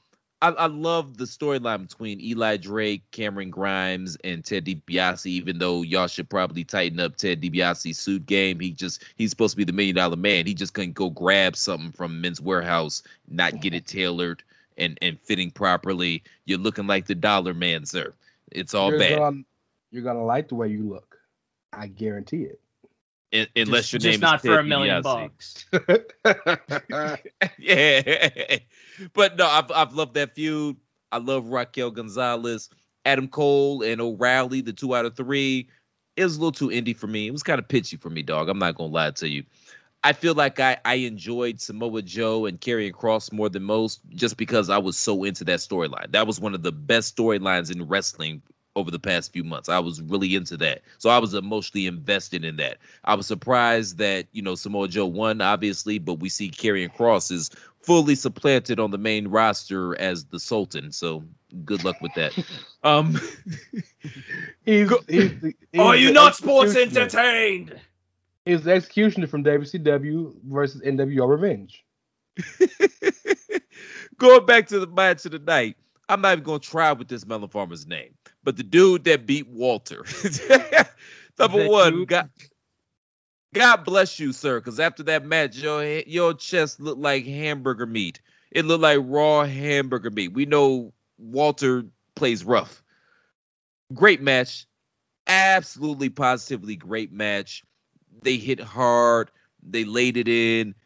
I love the storyline between Eli Drake, Cameron Grimes, and Ted DiBiase, even though y'all should probably tighten up Ted DiBiase's suit game. He's supposed to be the $1 million man. He just couldn't go grab something from Men's Warehouse, not get it tailored and fitting properly. You're looking like the dollar man, sir. It's all bad. You're going to like the way you look. I guarantee it. Unless your name is not for $1 million. Yeah. But no, I've loved that feud. I love Raquel Gonzalez, Adam Cole, and O'Reilly, the 2 out of 3. It was a little too indie for me. It was kind of pitchy for me, dog. I'm not going to lie to you. I feel like I enjoyed Samoa Joe and Karrion Kross more than most, just because I was so into that storyline. That was one of the best storylines in wrestling over the past few months. I was really into that. So I was emotionally invested in that. I was surprised that, Samoa Joe won, obviously, but we see Karrion Kross is fully supplanted on the main roster as the Sultan. So good luck with that. Are you not sports entertained? Is the executioner from WCW versus NWO Revenge. Going back to the match of the night, I'm not even going to try with this Melon Farmer's name, but the dude that beat Walter. Number one, God bless you, sir, because after that match, your chest looked like hamburger meat. It looked like raw hamburger meat. We know Walter plays rough. Great match. Absolutely, positively great match. They hit hard. They laid it in.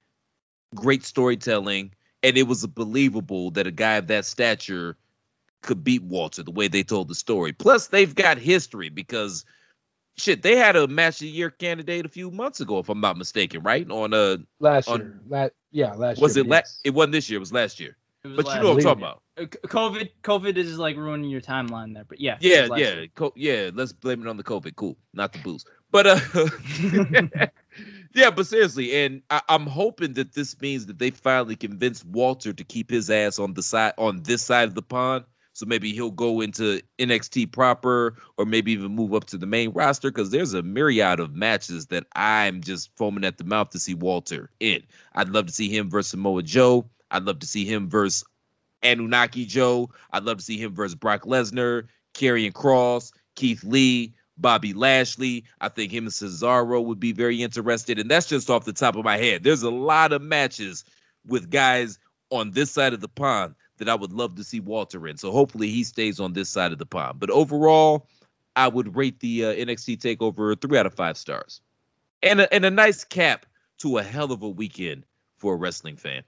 Great storytelling. And it was believable that a guy of that stature could beat Walter the way they told the story. Plus, they've got history because, they had a match of the year candidate a few months ago, if I'm not mistaken, right? Last year. Last year. It wasn't this year. It was last year. You know what I'm talking about. COVID is like ruining your timeline there. But yeah. Yeah. Let's blame it on the COVID. Cool. Not the booze. But yeah, but seriously, and I'm hoping that this means that they finally convinced Walter to keep his ass on this side of the pond. So maybe he'll go into NXT proper, or maybe even move up to the main roster, because there's a myriad of matches that I'm just foaming at the mouth to see Walter in. I'd love to see him versus Samoa Joe. I'd love to see him versus Anunnaki Joe. I'd love to see him versus Brock Lesnar, Karrion Kross, Keith Lee, Bobby Lashley. I think him and Cesaro would be very interested. And that's just off the top of my head. There's a lot of matches with guys on this side of the pond that I would love to see Walter in. So hopefully he stays on this side of the pond. But overall, I would rate the NXT TakeOver 3 out of 5 stars. And a nice cap to a hell of a weekend for a wrestling fan.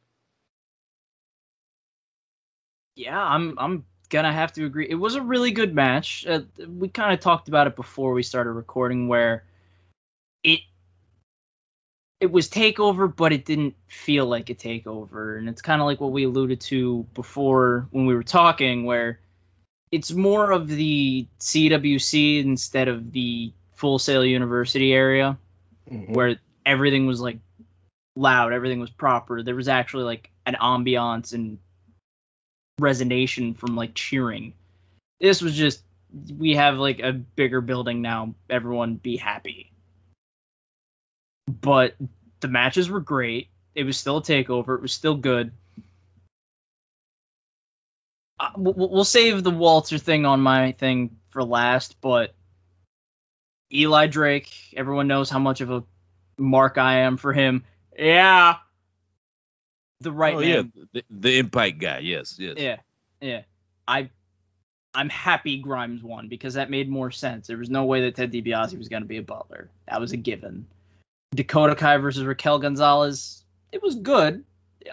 Yeah, I'm gonna have to agree. It was a really good match. We kind of talked about it before we started recording, where it was TakeOver, but it didn't feel like a TakeOver. And it's kind of like what we alluded to before when we were talking, where it's more of the CWC instead of the Full Sail University area, mm-hmm. where everything was like loud, everything was proper. There was actually like an ambiance and resonation from like cheering. This was just, we have like a bigger building now, everyone be happy. But the matches were great. It was still a TakeOver. It was still good. We'll save the Walter thing on my thing for last, but Eli Drake, everyone knows how much of a mark I am for him. Yeah. The right man. Yeah, the Impact guy. Yes. Yeah. I'm happy Grimes won because that made more sense. There was no way that Ted DiBiase was going to be a butler. That was a given. Dakota Kai versus Raquel Gonzalez, it was good.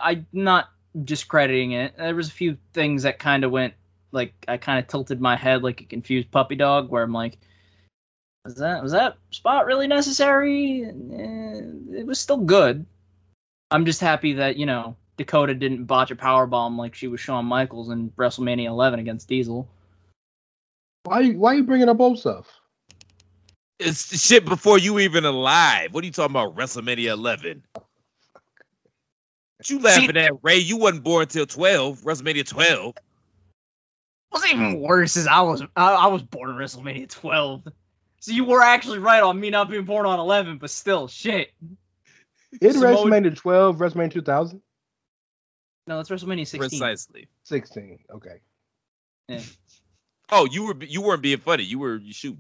I'm not discrediting it. There was a few things that kind of went, like, I kind of tilted my head like a confused puppy dog, where I'm like, was that spot really necessary? It was still good. I'm just happy that, you know, Dakota didn't botch a powerbomb like she was Shawn Michaels in WrestleMania 11 against Diesel. Why are you bringing up old stuff? It's shit before you even alive. What are you talking about, WrestleMania 11? What you laughing at, Ray? You wasn't born till 12, WrestleMania 12. What's even worse is I was born in WrestleMania 12. So you were actually right on me not being born on 11, but still, shit. Is WrestleMania 12 WrestleMania 2000? No, that's WrestleMania 16. Precisely. 16, okay. Yeah. Oh, you weren't being funny. You were shooting.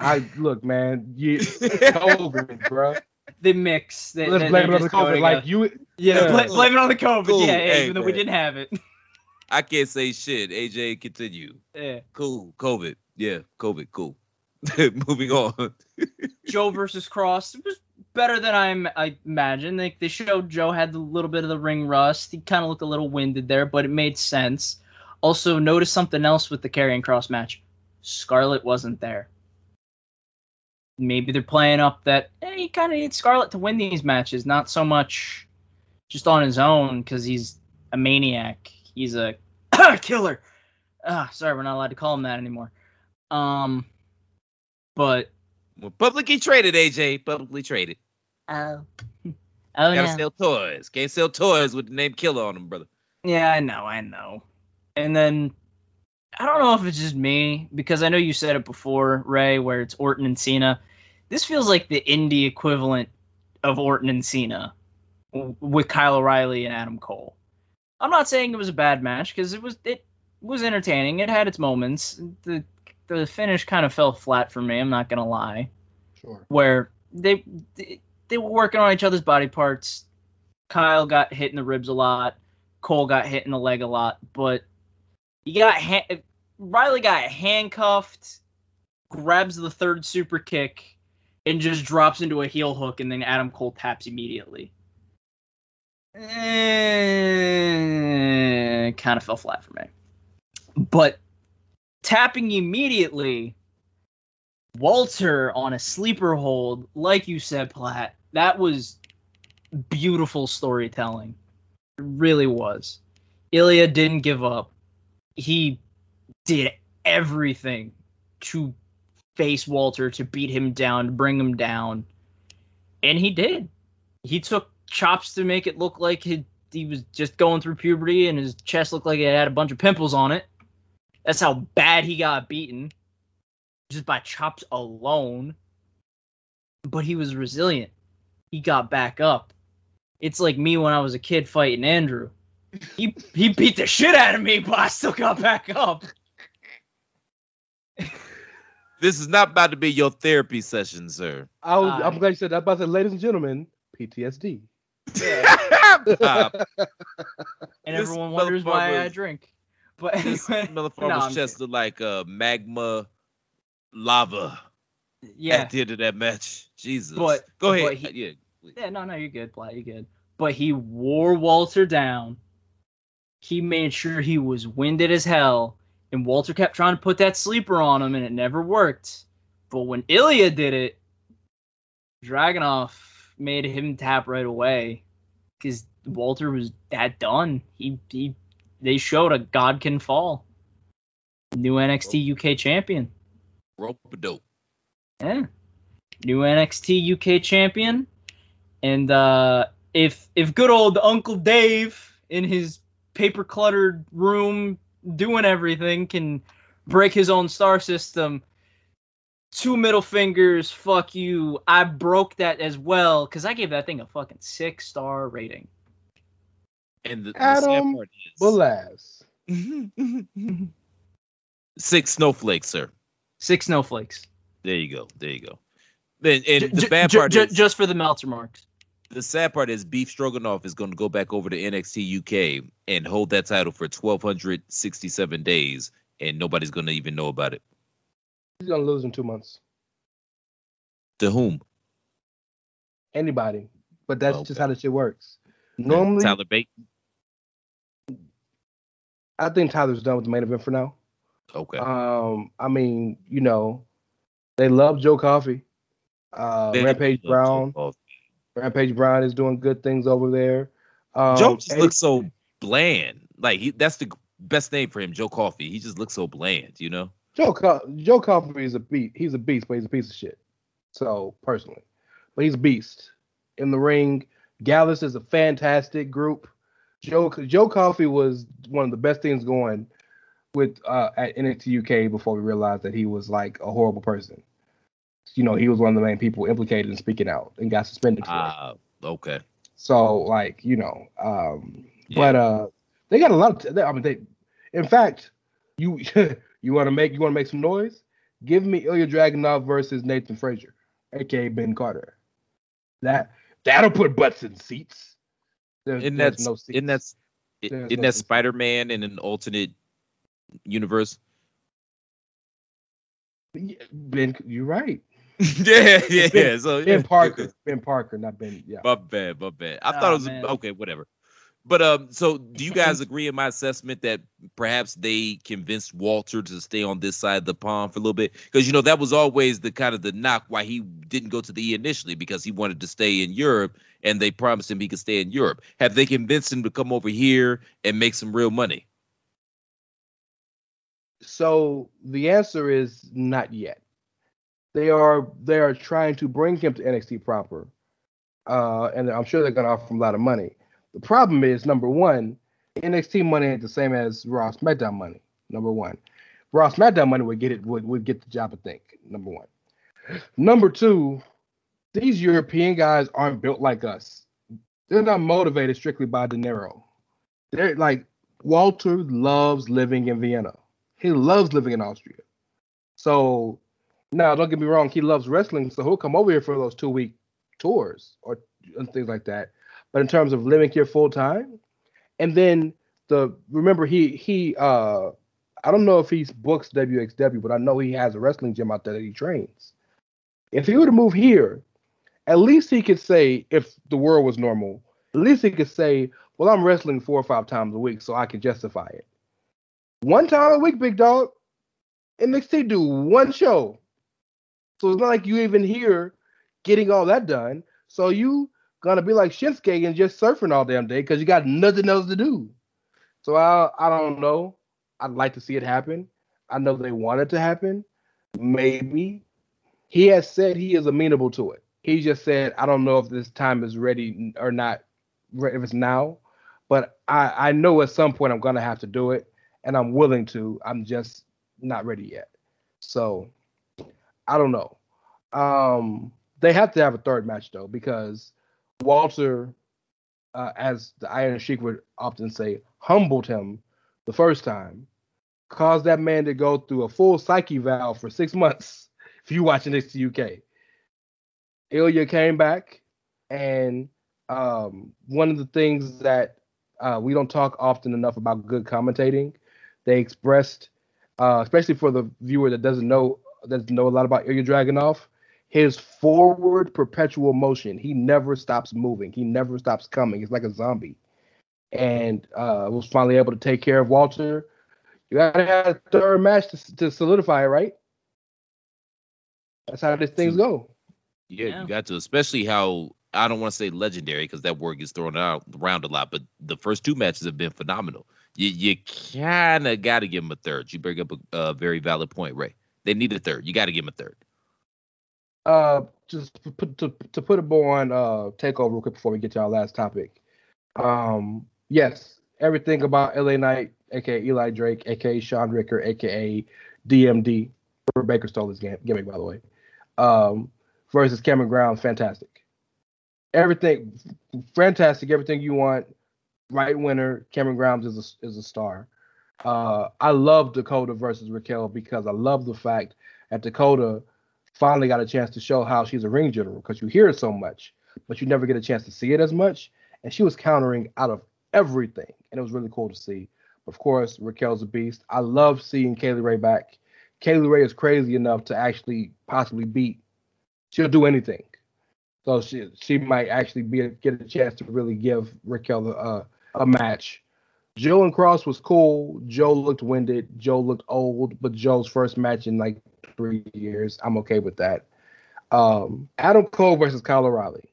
I look, man. You over it, bro. The mix. Let's blame it on the COVID. Like you, blame it on the COVID. Cool. Yeah, hey, even though we didn't have it. I can't say shit. AJ, continue. Yeah. Cool. COVID. Yeah, COVID. Cool. Moving on. Joe versus Cross. It was better than I imagined. Like they showed Joe had a little bit of the ring rust. He kind of looked a little winded there, but it made sense. Also, notice something else with the Karrion Cross match. Scarlett wasn't there. Maybe they're playing up that, hey, he kind of needs Scarlett to win these matches, not so much just on his own, because he's a maniac. He's a killer. Sorry, we're not allowed to call him that anymore. But publicly traded, AJ. Publicly traded. Oh, gotta sell toys. Can't sell toys with the name Killer on them, brother. Yeah, I know. And then I don't know if it's just me, because I know you said it before, Ray, where it's Orton and Cena. This feels like the indie equivalent of Orton and Cena with Kyle O'Reilly and Adam Cole. I'm not saying it was a bad match, because it was entertaining. It had its moments. The finish kind of fell flat for me, I'm not going to lie. Sure. Where they were working on each other's body parts. Kyle got hit in the ribs a lot. Cole got hit in the leg a lot. But you got Riley got handcuffed, grabs the third super kick, and just drops into a heel hook, and then Adam Cole taps immediately. Kind of fell flat for me. But tapping immediately, Walter on a sleeper hold, like you said, Platt, that was beautiful storytelling. It really was. Ilya didn't give up. He did everything to face Walter, to beat him down, to bring him down. And he did. He took chops to make it look like he was just going through puberty and his chest looked like it had a bunch of pimples on it. That's how bad he got beaten, just by chops alone. But he was resilient. He got back up. It's like me when I was a kid fighting Andrew. He beat the shit out of me, but I still got back up. This is not about to be your therapy session, sir. I'm glad you said that. I'm about to say, ladies and gentlemen, PTSD. Yeah. And this everyone wonders why I drink. But anyway, this motherfucker's chest looked like magma lava at the end of that match. Jesus. But, go ahead. But no, you're good, Platt. You're good. But he wore Walter down. He made sure he was winded as hell. And Walter kept trying to put that sleeper on him, and it never worked. But when Ilya did it, Dragunov made him tap right away because Walter was that done. They showed a God can fall. New NXT UK champion. Rope-a-dope. Yeah. New NXT UK champion. And if good old Uncle Dave in his paper-cluttered room doing everything can break his own star system, two middle fingers, fuck you. I broke that as well because I gave that thing a fucking 6-star rating. And the sad part is Belair. 6 snowflakes, sir. 6 snowflakes. There you go. And the bad part is just for the melt remarks. The sad part is Beef Stroganoff is going to go back over to NXT UK and hold that title for 1,267 days, and nobody's going to even know about it. He's going to lose in 2 months. To whom? Anybody. But that's just how the shit works. Normally, Tyler Bate. I think Tyler's done with the main event for now. Okay. I mean, they love Joe Coffey. Rampage Brown. Rampage Brown is doing good things over there. Joe just looks so bland. Like that's the best name for him, Joe Coffey. He just looks so bland, Joe Coffey is a beast. He's a beast, but he's a piece of shit. So personally, but he's a beast in the ring. Gallus is a fantastic group. Joe Coffey was one of the best things going with at NXT UK before we realized that he was like a horrible person. He was one of the main people implicated in speaking out and got suspended for it. Okay. So, but they got a lot of. In fact, you want to make some noise? Give me Ilya Dragunov versus Nathan Frazier, aka Ben Carter. That'll put butts in seats. Isn't that Spider-Man in an alternate universe? Ben, you're right. Yeah. Ben, so, yeah. Ben Parker, not Ben. Yeah. My bad. I thought it was okay, whatever. But so do you guys agree in my assessment that perhaps they convinced Walter to stay on this side of the pond for a little bit? Because that was always the kind of the knock why he didn't go to the E initially, because he wanted to stay in Europe, and they promised him he could stay in Europe. Have they convinced him to come over here and make some real money? So the answer is not yet. They are trying to bring him to NXT proper, and I'm sure they're going to offer him a lot of money. The problem is, number one, NXT money ain't the same as Raw SmackDown money. Number one, Raw SmackDown money would get the job, I think. Number one. Number two, these European guys aren't built like us. They're not motivated strictly by dinero. They're like Walter loves living in Vienna. He loves living in Austria. So now, don't get me wrong, he loves wrestling, so he'll come over here for those 2-week tours or things like that. But in terms of living here full time, and then remember he I don't know if he books WXW, but I know he has a wrestling gym out there that he trains. If he were to move here, at least he could say, if the world was normal, at least he could say, well, I'm wrestling 4 or 5 times a week, so I can justify it. 1 time a week, big dog. NXT do 1 show. So it's not like you even here getting all that done. So you gonna be like Shinsuke and just surfing all damn day because you got nothing else to do. So I don't know. I'd like to see it happen. I know they want it to happen. Maybe. He has said he is amenable to it. He just said, I don't know if this time is ready or not, if it's now. But I know at some point I'm gonna have to do it. And I'm willing to. I'm just not ready yet. So, I don't know. They have to have a third match, though, because Walter, as the Iron Sheik would often say, humbled him the first time. Caused that man to go through a full psyche valve for 6 months. If you watch NXT UK. Ilya came back. And one of the things that we don't talk often enough about good commentating. They expressed, especially for the viewer that doesn't know that know a lot about Ilya Dragunov, his forward perpetual motion. He never stops moving. He never stops coming. He's like a zombie. And was finally able to take care of Walter. You got to have a third match to solidify it, right? That's how these things go. Yeah, you got to. Especially how, I don't want to say legendary because that word gets thrown out around a lot, but the first two matches have been phenomenal. You kind of got to give them a third. You bring up a very valid point, Ray. They need a third. You got to give them a third. Just to put a bow on TakeOver real quick before we get to our last topic. Yes, everything about LA Knight, a.k.a. Eli Drake, a.k.a. Sean Ricker, a.k.a. DMD, Baker stole his gimmick, by the way, versus Cameron Ground, fantastic. Everything, fantastic, everything you want, right winner. Cameron Grimes is a star. I love Dakota versus Raquel because I love the fact that Dakota finally got a chance to show how she's a ring general, because you hear it so much, but you never get a chance to see it as much. And she was countering out of everything, and it was really cool to see. Of course, Raquel's a beast. I love seeing Kaylee Ray back. Kaylee Ray is crazy enough to actually possibly beat. She'll do anything. So she might actually get a chance to really give Raquel a match. Joe and Cross was cool. Joe looked winded. Joe looked old, but Joe's first match in like 3 years. I'm okay with that. Adam Cole versus Kyle O'Reilly.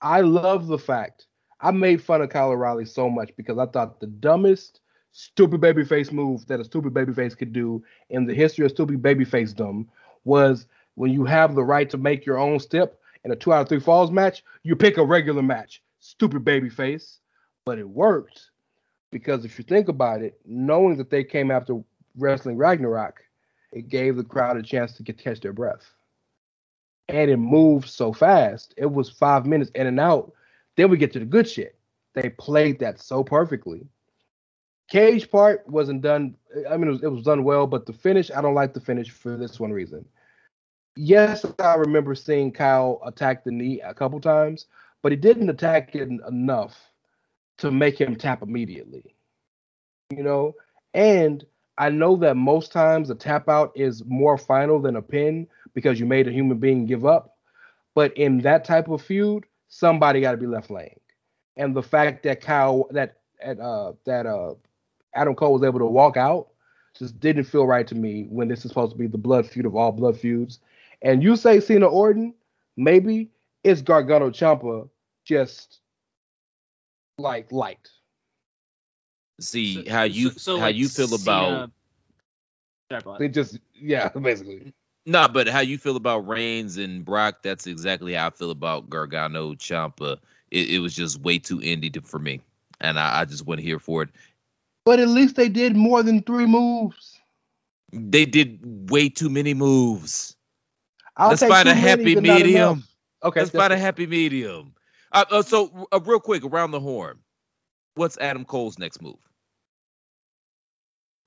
I love the fact. I made fun of Kyle O'Reilly so much because I thought the dumbest, stupid babyface move that a stupid babyface could do in the history of stupid babyfacedom was when you have the right to make your own step. In a 2 out of 3 falls match, you pick a regular match. Stupid babyface. But it worked. Because if you think about it, knowing that they came after Wrestling Ragnarok, it gave the crowd a chance to catch their breath. And it moved so fast. It was 5 minutes in and out. Then we get to the good shit. They played that so perfectly. Cage part wasn't done. I mean, it was done well, but the finish, I don't like the finish for this one reason. Yes, I remember seeing Kyle attack the knee a couple times, but he didn't attack it enough to make him tap immediately. You know? And I know that most times a tap out is more final than a pin because you made a human being give up. But in that type of feud, somebody got to be left laying. And the fact that Adam Cole was able to walk out just didn't feel right to me when this is supposed to be the blood feud of all blood feuds. And you say Cena Orton, maybe it's Gargano Ciampa, just like light. See how you feel about they just basically. No, but how you feel about Reigns and Brock? That's exactly how I feel about Gargano Ciampa. It was just way too indie for me, and I just wasn't here for it. But at least they did more than 3 moves. They did way too many moves. Let's find a happy medium. Okay, let's find a happy medium. So real quick, around the horn, what's Adam Cole's next move?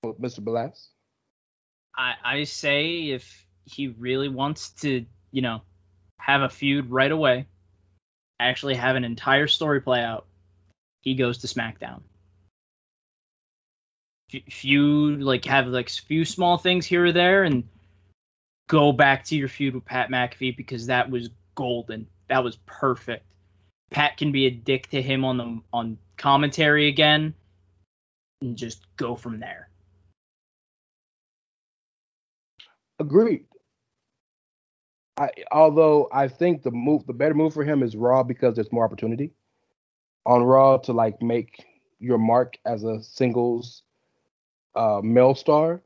Mr. Belass? I say if he really wants to, have a feud right away, actually have an entire story play out, he goes to SmackDown. Feud, have few small things here or there, and go back to your feud with Pat McAfee because that was golden. That was perfect. Pat can be a dick to him on commentary again, and just go from there. Agreed. Although I think the better move for him is Raw because there's more opportunity on Raw to make your mark as a singles male star.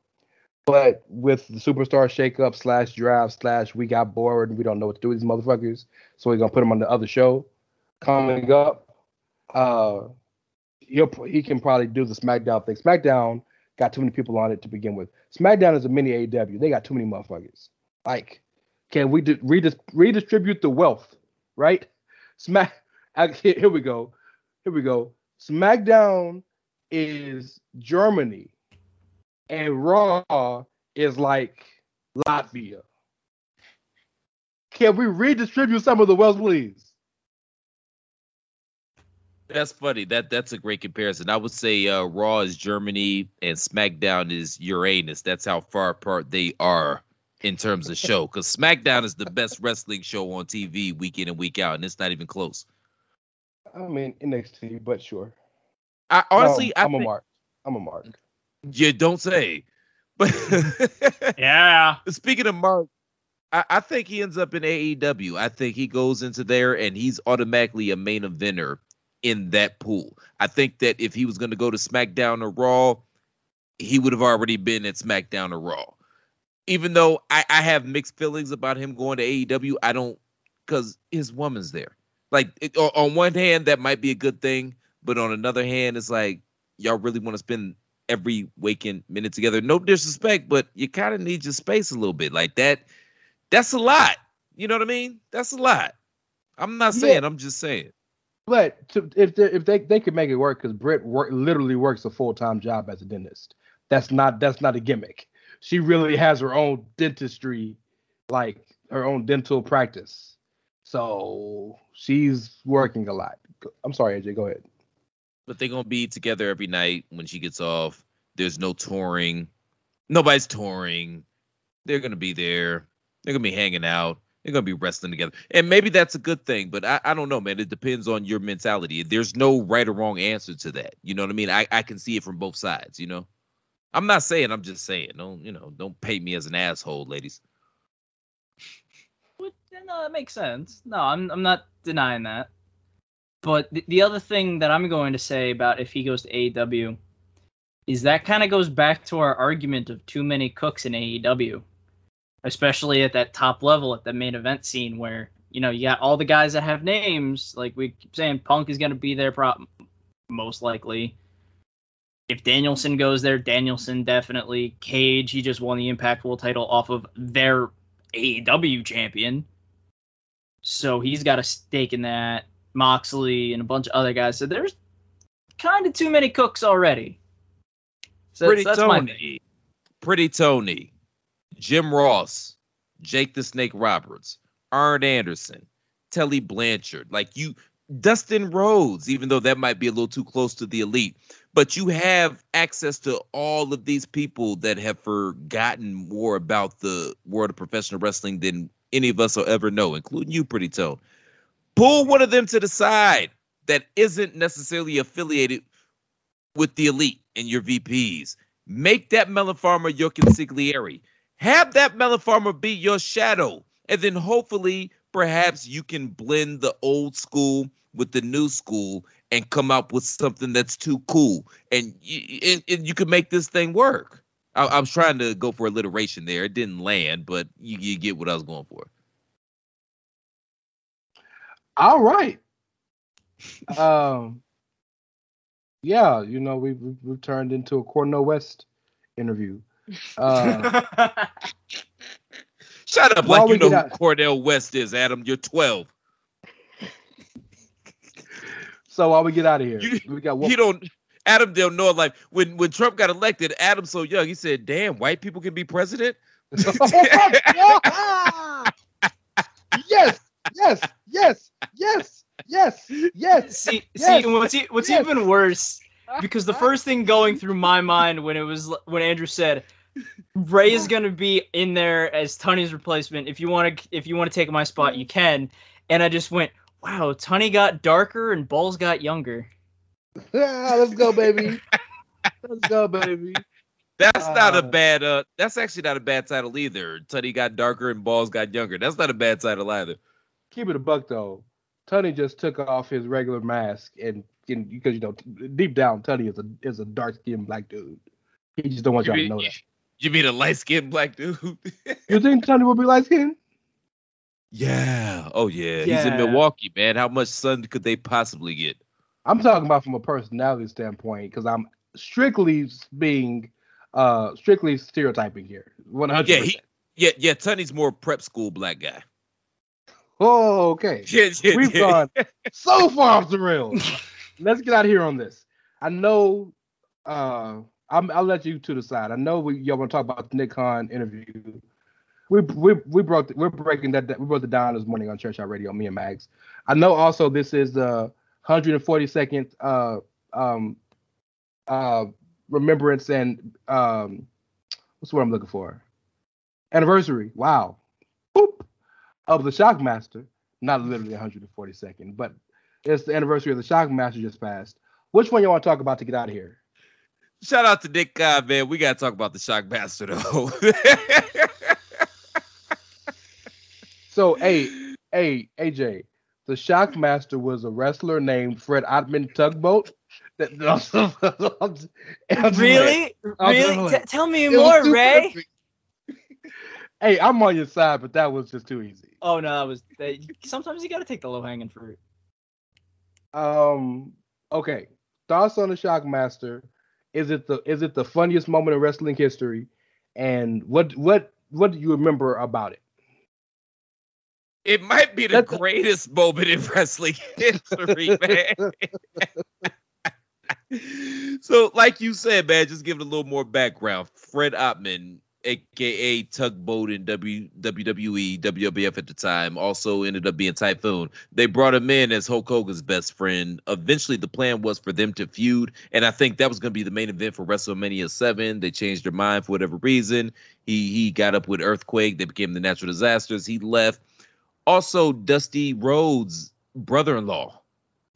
But with the superstar shakeup / draft / we got bored and we don't know what to do with these motherfuckers, so we're gonna put them on the other show coming up, he can probably do the SmackDown thing. SmackDown got too many people on it to begin with. SmackDown is a mini AEW. They got too many motherfuckers. Can we redistribute the wealth, right? Here we go. SmackDown is Germany. And Raw is like Latvia. Can we redistribute some of the wealth, please? That's funny. That's a great comparison. I would say Raw is Germany and SmackDown is Uranus. That's how far apart they are in terms of show, because SmackDown is the best wrestling show on TV week in and week out, and it's not even close. I mean, NXT, but sure. I honestly, no, I'm a mark. You don't say. But yeah. Speaking of Mark, I think he ends up in AEW. I think he goes into there and he's automatically a main eventer in that pool. I think that if he was going to go to SmackDown or Raw, he would have already been at SmackDown or Raw. Even though I have mixed feelings about him going to AEW, I don't, because his woman's there. Like, on one hand, that might be a good thing. But on another hand, it's like, y'all really want to spend every waking minute together. No disrespect, but you kind of need your space a little bit. Like, that's a lot. You know what I mean? That's a lot. I'm not saying. Yeah. I'm just saying. But if they could make it work, because Britt literally works a full-time job as a dentist. That's not a gimmick. She really has her own dentistry, like her own dental practice. So she's working a lot. I'm sorry, AJ. Go ahead. But they're going to be together every night when she gets off. There's no touring. Nobody's touring. They're going to be there. They're going to be hanging out. They're going to be wrestling together. And maybe that's a good thing, but I don't know, man. It depends on your mentality. There's no right or wrong answer to that. You know what I mean? I can see it from both sides, you know? I'm not saying. I'm just saying. Don't paint me as an asshole, ladies. Well, no, that makes sense. No, I'm not denying that. But the other thing that I'm going to say about if he goes to AEW is that kind of goes back to our argument of too many cooks in AEW, especially at that top level, at the main event scene where, you know, you got all the guys that have names. Like we keep saying, Punk is going to be there most likely. If Danielson goes there, Danielson definitely. Cage, he just won the Impact World title off of their AEW champion. So he's got a stake in that. Moxley and a bunch of other guys. So there's kind of too many cooks already. So that's my thing. Pretty Tony, Jim Ross, Jake the Snake Roberts, Arn Anderson, Tully Blanchard, Dustin Rhodes, even though that might be a little too close to the elite. But you have access to all of these people that have forgotten more about the world of professional wrestling than any of us will ever know, including you, Pretty Tone. Pull one of them to the side that isn't necessarily affiliated with the elite and your VPs. Make that melon farmer your consigliere. Have that melon farmer be your shadow. And then hopefully, perhaps you can blend the old school with the new school and come up with something that's too cool. And you can make this thing work. I was trying to go for alliteration there. It didn't land, but you get what I was going for. All right. Yeah, you know, we've turned into a Cornel West interview. Shut up like you know who Cornel West is, Adam. You're 12. So while we get out of here, Adam don't know, like when Trump got elected, Adam's so young, he said, damn, white people can be president? Yes. Yes. See, what's even worse, because the first thing going through my mind when Andrew said Ray is gonna be in there as Tunny's replacement. If you want to take my spot, you can. And I just went, wow, Tunny got darker and Balls got younger. Let's go, baby. That's not a bad. That's actually not a bad title either. Tunny got darker and Balls got younger. That's not a bad title either. Keep it a buck, though. Tunny just took off his regular mask, and because, you know, deep down, Tunny is a dark-skinned black dude. He just don't want y'all to know that. You mean a light-skinned black dude? You think Tunny will be light-skinned? Yeah. Oh, yeah. He's in Milwaukee, man. How much sun could they possibly get? I'm talking about from a personality standpoint, because I'm strictly being strictly stereotyping here. 100%. Yeah, Tunny's more prep school black guy. Oh, okay. We've gone so far off the rails. Let's get out of here on this. I know I'll let you to the side. I know y'all want to talk about the Nick Khan interview. We broke it down this morning on Church Out Radio, me and Max. I know also this is the 142nd remembrance and what's the word I'm looking for? anniversary. Wow. Boop. Of the Shockmaster. Not literally 142nd, but it's the anniversary of the Shockmaster just passed. Which one you want to talk about to get out of here? Shout out to Dick Cobb, man. We got to talk about the Shockmaster, though. So, hey, AJ, the Shockmaster was a wrestler named Fred Ottman Tugboat. Really? Tell me more, Ray. Perfect. Hey, I'm on your side, but that was just too easy. Oh, no, sometimes you got to take the low-hanging fruit. Okay. Thoughts on the Shockmaster. Is it the funniest moment in wrestling history? And what do you remember about it? It might be the greatest moment in wrestling history, man. So, like you said, man, just give it a little more background. Fred Ottman, a.k.a. Tugboat in WWE, WWF at the time, also ended up being Typhoon. They brought him in as Hulk Hogan's best friend. Eventually, the plan was for them to feud, and I think that was going to be the main event for WrestleMania 7. They changed their mind for whatever reason. He got up with Earthquake. They became the Natural Disasters. He left. Also, Dusty Rhodes' brother-in-law,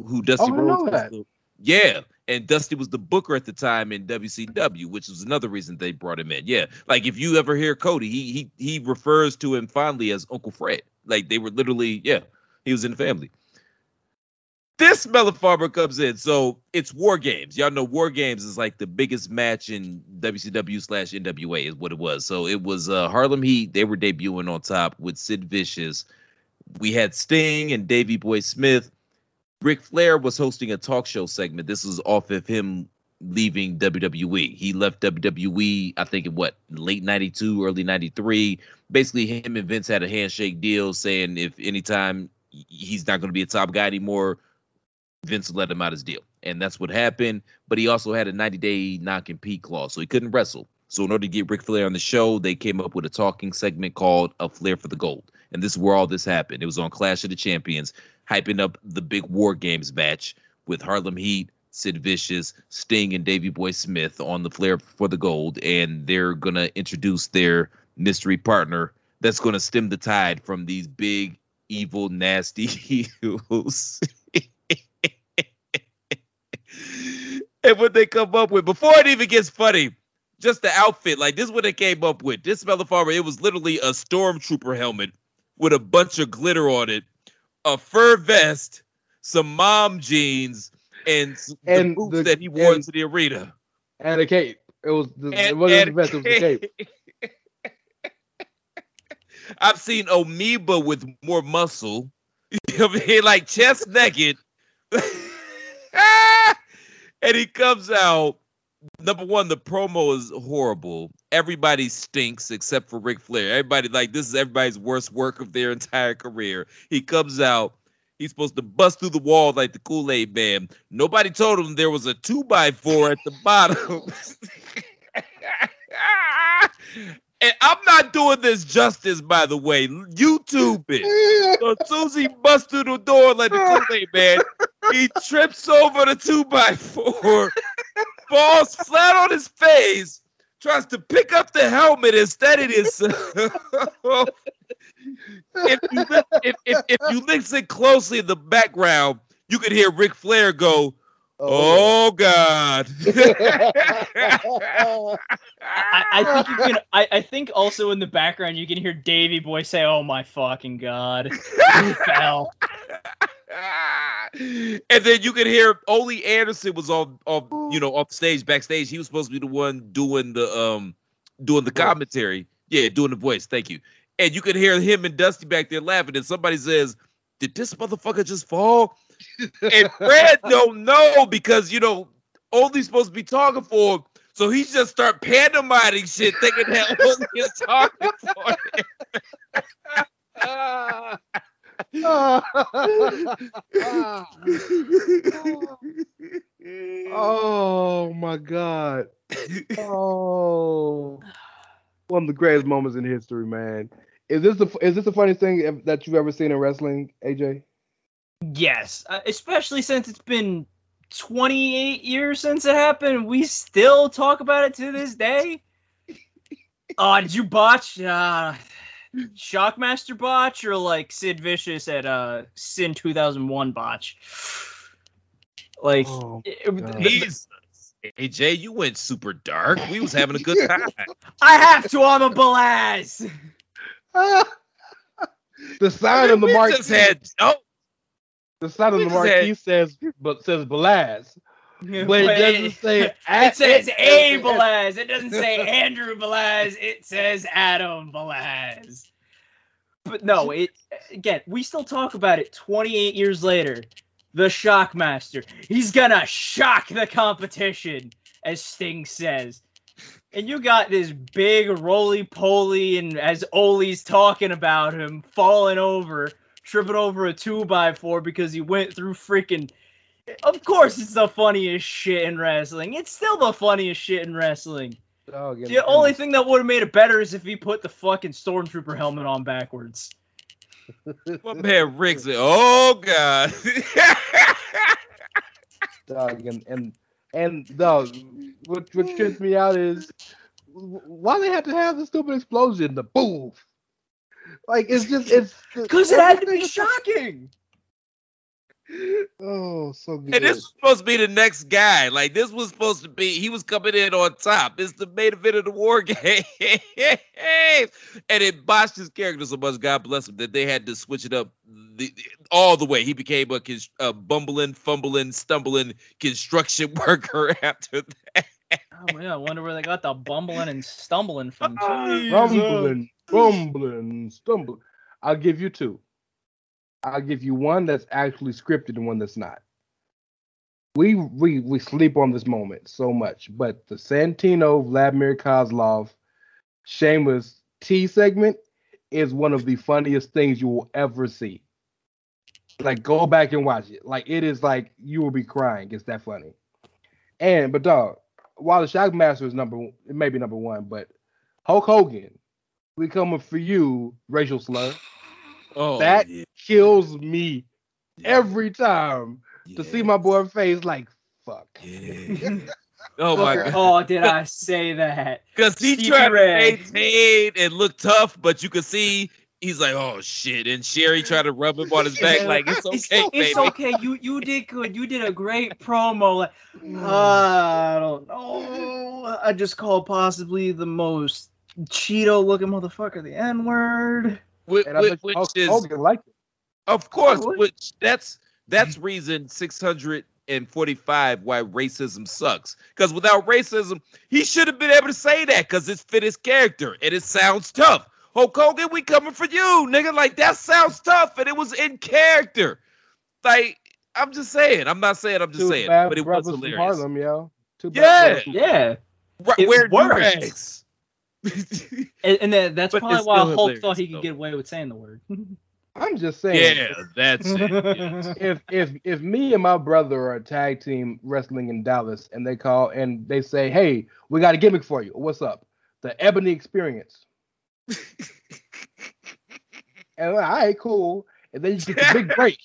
who Dusty Rhodes... Yeah, and Dusty was the booker at the time in WCW, which was another reason they brought him in. Yeah, like if you ever hear Cody, he refers to him fondly as Uncle Fred. Like they were literally, yeah, he was in the family. This Mellon Farmer comes in, so it's War Games. Y'all know War Games is like the biggest match in WCW/NWA is what it was. So it was Harlem Heat. They were debuting on top with Sid Vicious. We had Sting and Davey Boy Smith. Ric Flair was hosting a talk show segment. This was off of him leaving WWE. He left WWE, I think, in late 92, early 93. Basically, him and Vince had a handshake deal saying if anytime he's not going to be a top guy anymore, Vince let him out his deal. And that's what happened. But he also had a 90-day non-compete clause, so he couldn't wrestle. So in order to get Ric Flair on the show, they came up with a talking segment called A Flair for the Gold. And this is where all this happened. It was on Clash of the Champions, hyping up the big War Games match with Harlem Heat, Sid Vicious, Sting, and Davey Boy Smith on the Flair for the Gold. And they're going to introduce their mystery partner that's going to stem the tide from these big, evil, nasty heels. And what they come up with, before it even gets funny, just the outfit, like this is what they came up with. This Mellon Farmer, it was literally a stormtrooper helmet with a bunch of glitter on it, a fur vest, some mom jeans, and the boots that he wore into the arena. And a cape. It was the cape. I've seen Amoeba with more muscle. You know what I mean? Like chest naked. And he comes out. Number one, the promo is horrible. Everybody stinks except for Ric Flair. Everybody, like, this is everybody's worst work of their entire career. He comes out. He's supposed to bust through the wall like the Kool-Aid Man. Nobody told him there was a 2x4 at the bottom. And I'm not doing this justice, by the way. YouTube it. So Susie busts through the door like the Kool-Aid Man. He trips over the 2x4. Falls flat on his face, tries to pick up the helmet instead of himself. if you listen closely in the background, you could hear Ric Flair go, "Oh God." I think also in the background you can hear Davey Boy say, "Oh my fucking God." He fell. And then you could hear Ole Anderson was off stage, backstage. He was supposed to be the one doing the commentary. Yeah, doing the voice. Thank you. And you could hear him and Dusty back there laughing. And somebody says, "Did this motherfucker just fall?" And Fred don't know because Ole's supposed to be talking for him. So he just start pantomiming shit, thinking that Ole is talking for him. Oh my God. Oh, one of the greatest moments in history, man. Is this the funniest thing that you've ever seen in wrestling, AJ? Yes, especially since it's been 28 years since it happened. We still talk about it to this day. Oh, did you botch Shockmaster botch or like Sid Vicious at Sin 2001 botch? Like, oh, AJ, you went super dark. We was having a good time. I have to. I'm a Belaz. The sign on the marquee said, "Oh." The sign on the marquee says, "But says Belaz." But it doesn't say. It says A. Belaz. It doesn't say Andrew Belaz. It says Adam Belaz. But no, it again. We still talk about it 28 years later. The Shockmaster. He's gonna shock the competition, as Sting says. And you got this big roly-poly, and as Ole's talking about him, falling over, tripping over a 2x4 because he went through freaking... Of course it's the funniest shit in wrestling. It's still the funniest shit in wrestling. Oh, the only thing that would have made it better is if he put the fucking Stormtrooper helmet on backwards. What man Riggs? Oh God! Dog, and no, what trips me out is why they had to have the stupid explosion, the boom. Like it's because it had to be shocking. Oh, so good. And this was supposed to be the next guy. Like this was supposed to be. He was coming in on top. It's the main event of the war game. And it botched his character so much. God bless him that they had to switch it up all the way. He became a bumbling, fumbling, stumbling construction worker after that. Oh yeah, I wonder where they got the bumbling and stumbling from. Rumbling, bumbling, stumbling. I'll give you two. I'll give you one that's actually scripted and one that's not. We sleep on this moment so much, but the Santino, Vladimir Kozlov, Sheamus T segment is one of the funniest things you will ever see. Like, go back and watch it. Like, it is like you will be crying. It's that funny. But dog, while the Shockmaster is number one, but Hulk Hogan, we coming for you, racial slur. Oh, that kills me every time to see my boy face like, fuck. Yeah. Oh, my God. Oh, did I say that? Because he tried to maintain and look tough, but you could see he's like, oh, shit. And Sherry tried to rub him on his back like, it's okay, baby. It's okay. You did good. You did a great promo. Like, I don't know. I just called possibly the most Cheeto-looking motherfucker the N-word. That's reason 645 why racism sucks. Because without racism, he should have been able to say that because it fit his character and it sounds tough. Hulk Hogan, we coming for you, nigga. Like that sounds tough, and it was in character. Like I'm just saying, I'm not saying, I'm just saying, but it was hilarious. Harlem, yo. Yeah. Where works. and that's probably why Hulk thought he could get away with saying the word. I'm just saying. Yeah, that's it. Yes. If me and my brother are a tag team wrestling in Dallas, and they call and they say, "Hey, we got a gimmick for you. What's up?" The Ebony Experience. And like, all right, cool. And then you get the big break.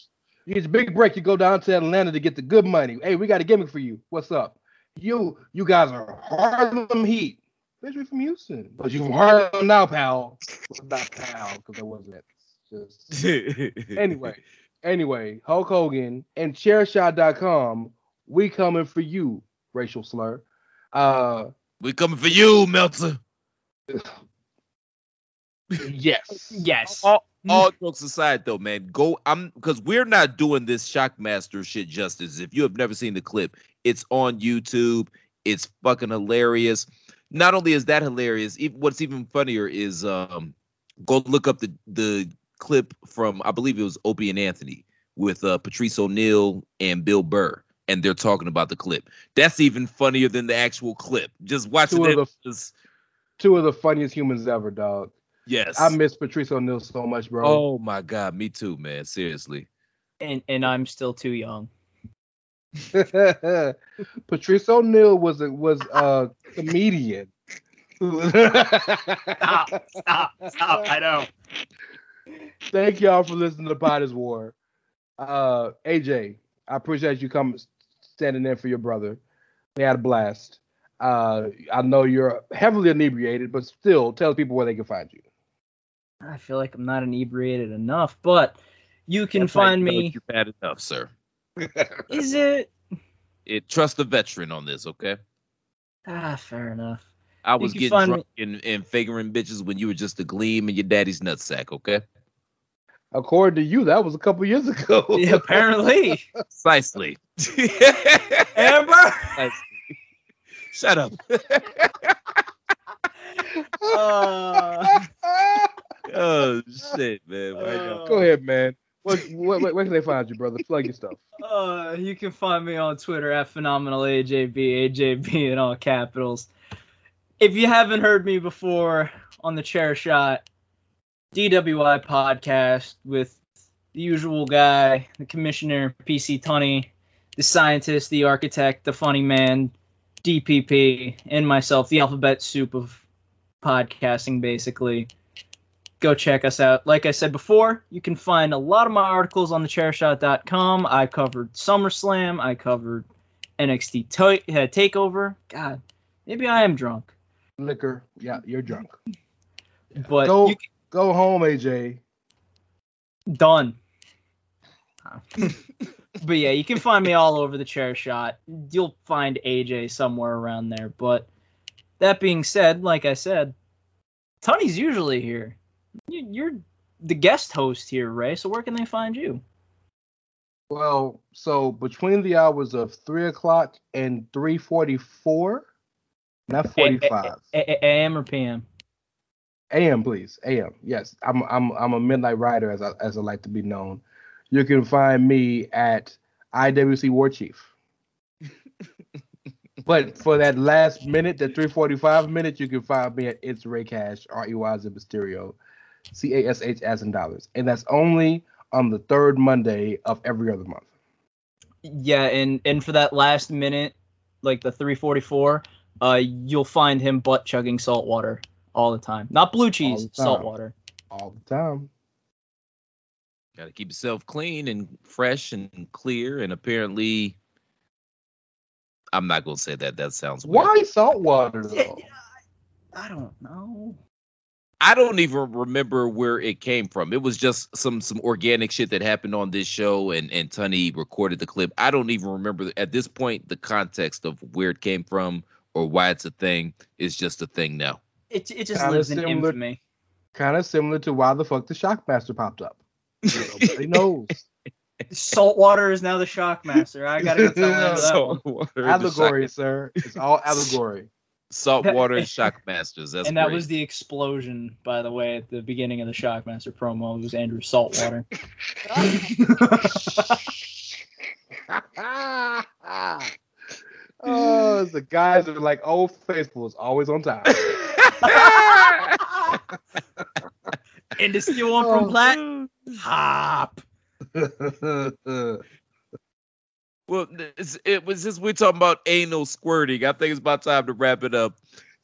You get the big break. You go down to Atlanta to get the good money. Hey, we got a gimmick for you. What's up? You guys are Harlem Heat. Bitch, we from Houston. But you from Harlem now, pal. Not pal, because I wasn't. Just... Anyway, Hulk Hogan and ChairShot.com, we coming for you, racial slur. We coming for you, Meltzer. Yes. All jokes aside, though, man, because we're not doing this Shockmaster shit justice. If you have never seen the clip, it's on YouTube. It's fucking hilarious. Not only is that hilarious, what's even funnier is go look up the clip from, I believe it was Opie and Anthony with Patrice O'Neal and Bill Burr, and they're talking about the clip. That's even funnier than the actual clip. Just watching two of the funniest humans ever, dog. Yes. I miss Patrice O'Neal so much, bro. Oh, my God. Me too, man. Seriously. And I'm still too young. Patrice O'Neal was a comedian. Stop! I know. Thank y'all for listening to Potter's War. AJ, I appreciate you coming, standing in for your brother. We had a blast. I know you're heavily inebriated, but still tell people where they can find you. I feel like I'm not inebriated enough, but you can find me. You're bad enough, sir. Is it? Trust the veteran on this, okay? Ah, fair enough. I was getting drunk and figuring bitches when you were just a gleam in your daddy's nutsack, okay? According to you, that was a couple years ago. Yeah, apparently. Precisely. Amber? Shut up. Oh, shit, man. Go ahead, man. Where can they find you, brother? Plug your stuff. You can find me on Twitter at PhenomenalAJB, AJB in all capitals. If you haven't heard me before on The Chair Shot, DWI podcast with the usual guy, the commissioner, PC Tunney, the scientist, the architect, the funny man, DPP, and myself, the alphabet soup of podcasting, basically. Go check us out. Like I said before, you can find a lot of my articles on thechairshot.com. I covered SummerSlam. I covered NXT TakeOver. God, maybe I am drunk. Liquor. Yeah, you're drunk. But go home, AJ. Done. But yeah, you can find me all over The Chair Shot. You'll find AJ somewhere around there. But that being said, like I said, Tony's usually here. You're the guest host here, Ray. So where can they find you? Well, so between the hours of 3:00 and 3:44, not 45. A.M. or P.M. A.M. please. A.M. Yes, I'm a midnight rider, as I like to be known. You can find me at IWC War Chief. But for that last minute, that 3:45 minute, you can find me at It's Ray Cash, R-E-Y-Z Mysterio, C-A-S-H as in dollars. And that's only on the third Monday of every other month. Yeah, and for that last minute, like the 3:44, you'll find him butt chugging salt water all the time. Not blue cheese, salt water. All the time. Got to keep yourself clean and fresh and clear. And apparently, I'm not going to say that. That sounds weird. Why salt water, though? I don't know. I don't even remember where it came from. It was just some organic shit that happened on this show, and Tunney recorded the clip. I don't even remember at this point the context of where it came from or why it's a thing. It's just a thing now. It just lives in infamy. Kind of similar to why the fuck the Shockmaster popped up. Nobody knows. Saltwater is now the Shockmaster. I gotta go tell them that one. Allegory, sir. It's all allegory. Saltwater and Shockmasters. That's and that great. Was the explosion, by the way, at the beginning of the Shockmaster promo. It was Andrew Saltwater. Oh, the guys that are like, "Old Faithful is always on time." And to steal one from Platt, hop. Well, it was just we're talking about anal squirting. I think it's about time to wrap it up.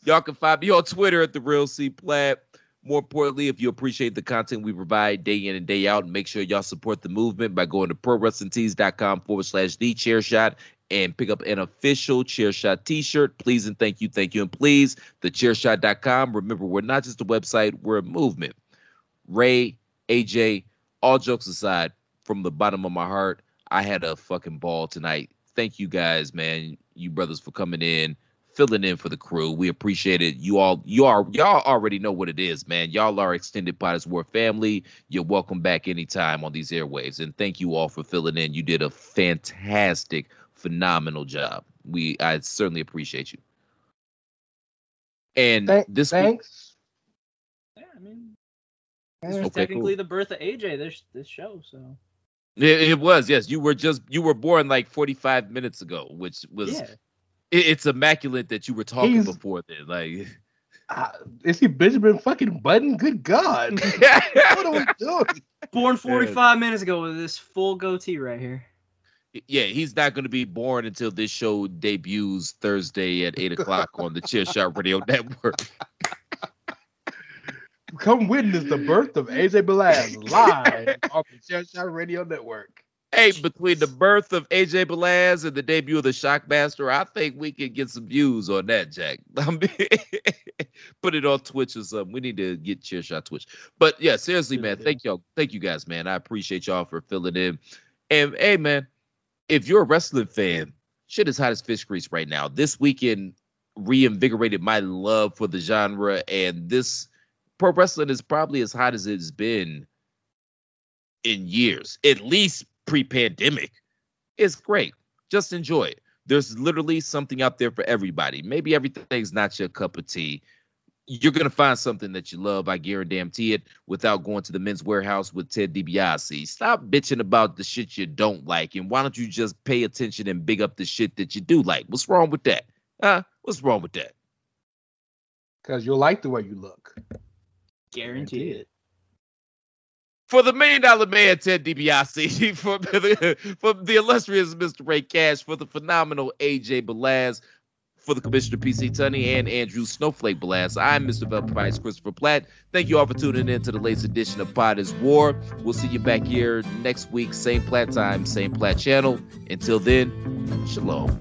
Y'all can find me on Twitter at @TheRealCPlatt. More importantly, if you appreciate the content we provide day in and day out, make sure y'all support the movement by going to prowrestlingtees.com/thechairshot and pick up an official Chairshot t-shirt. Please and thank you, thank you, and please. Thechairshot.com. Remember, we're not just a website, we're a movement. Ray, AJ, all jokes aside, from the bottom of my heart, I had a fucking ball tonight. Thank you guys, man. You brothers for coming in, filling in for the crew. We appreciate it. Y'all already know what it is, man. Y'all are extended Potters War family. You're welcome back anytime on these airwaves. And thank you all for filling in. You did a fantastic, phenomenal job. I certainly appreciate you. And thanks. Yeah, I mean. This was technically the birth of AJ this show, so it was. Yes, you were born like 45 minutes ago, which was it's immaculate that you were talking before then. Like, is he Benjamin fucking Button? Good God, what are we doing? Born 45 minutes ago with this full goatee right here. Yeah, he's not going to be born until this show debuts Thursday at 8:00 on the Chairshot Radio Network. Come witness the birth of AJ Belair live on the Chairshot Radio Network. Hey, between the birth of AJ Belaz and the debut of the Shockmaster, I think we could get some views on that, Jack. I mean, put it on Twitch or something. We need to get ChairShot Twitch. But yeah, seriously, man, thank y'all. Thank you guys, man. I appreciate y'all for filling in. And hey, man, if you're a wrestling fan, shit is hot as fish grease right now. This weekend reinvigorated my love for the genre, and this pro wrestling is probably as hot as it's been in years, at least pre-pandemic. It's great. Just enjoy it. There's literally something out there for everybody. Maybe everything's not your cup of tea. You're going to find something that you love, I guarantee it, without going to the men's warehouse with Ted DiBiase. Stop bitching about the shit you don't like, and why don't you just pay attention and big up the shit that you do like? What's wrong with that? Huh? What's wrong with that? Because you'll like the way you look. Guaranteed. For the $1 million man, Ted DiBiase, for the illustrious Mr. Ray Cash, for the phenomenal AJ Belaz, for the Commissioner PC Tunney and Andrew Snowflake Belaz, I'm Mr. Velpice Christopher Platt. Thank you all for tuning in to the latest edition of Pod is War. We'll see you back here next week, same Platt time, same Platt channel. Until then, shalom.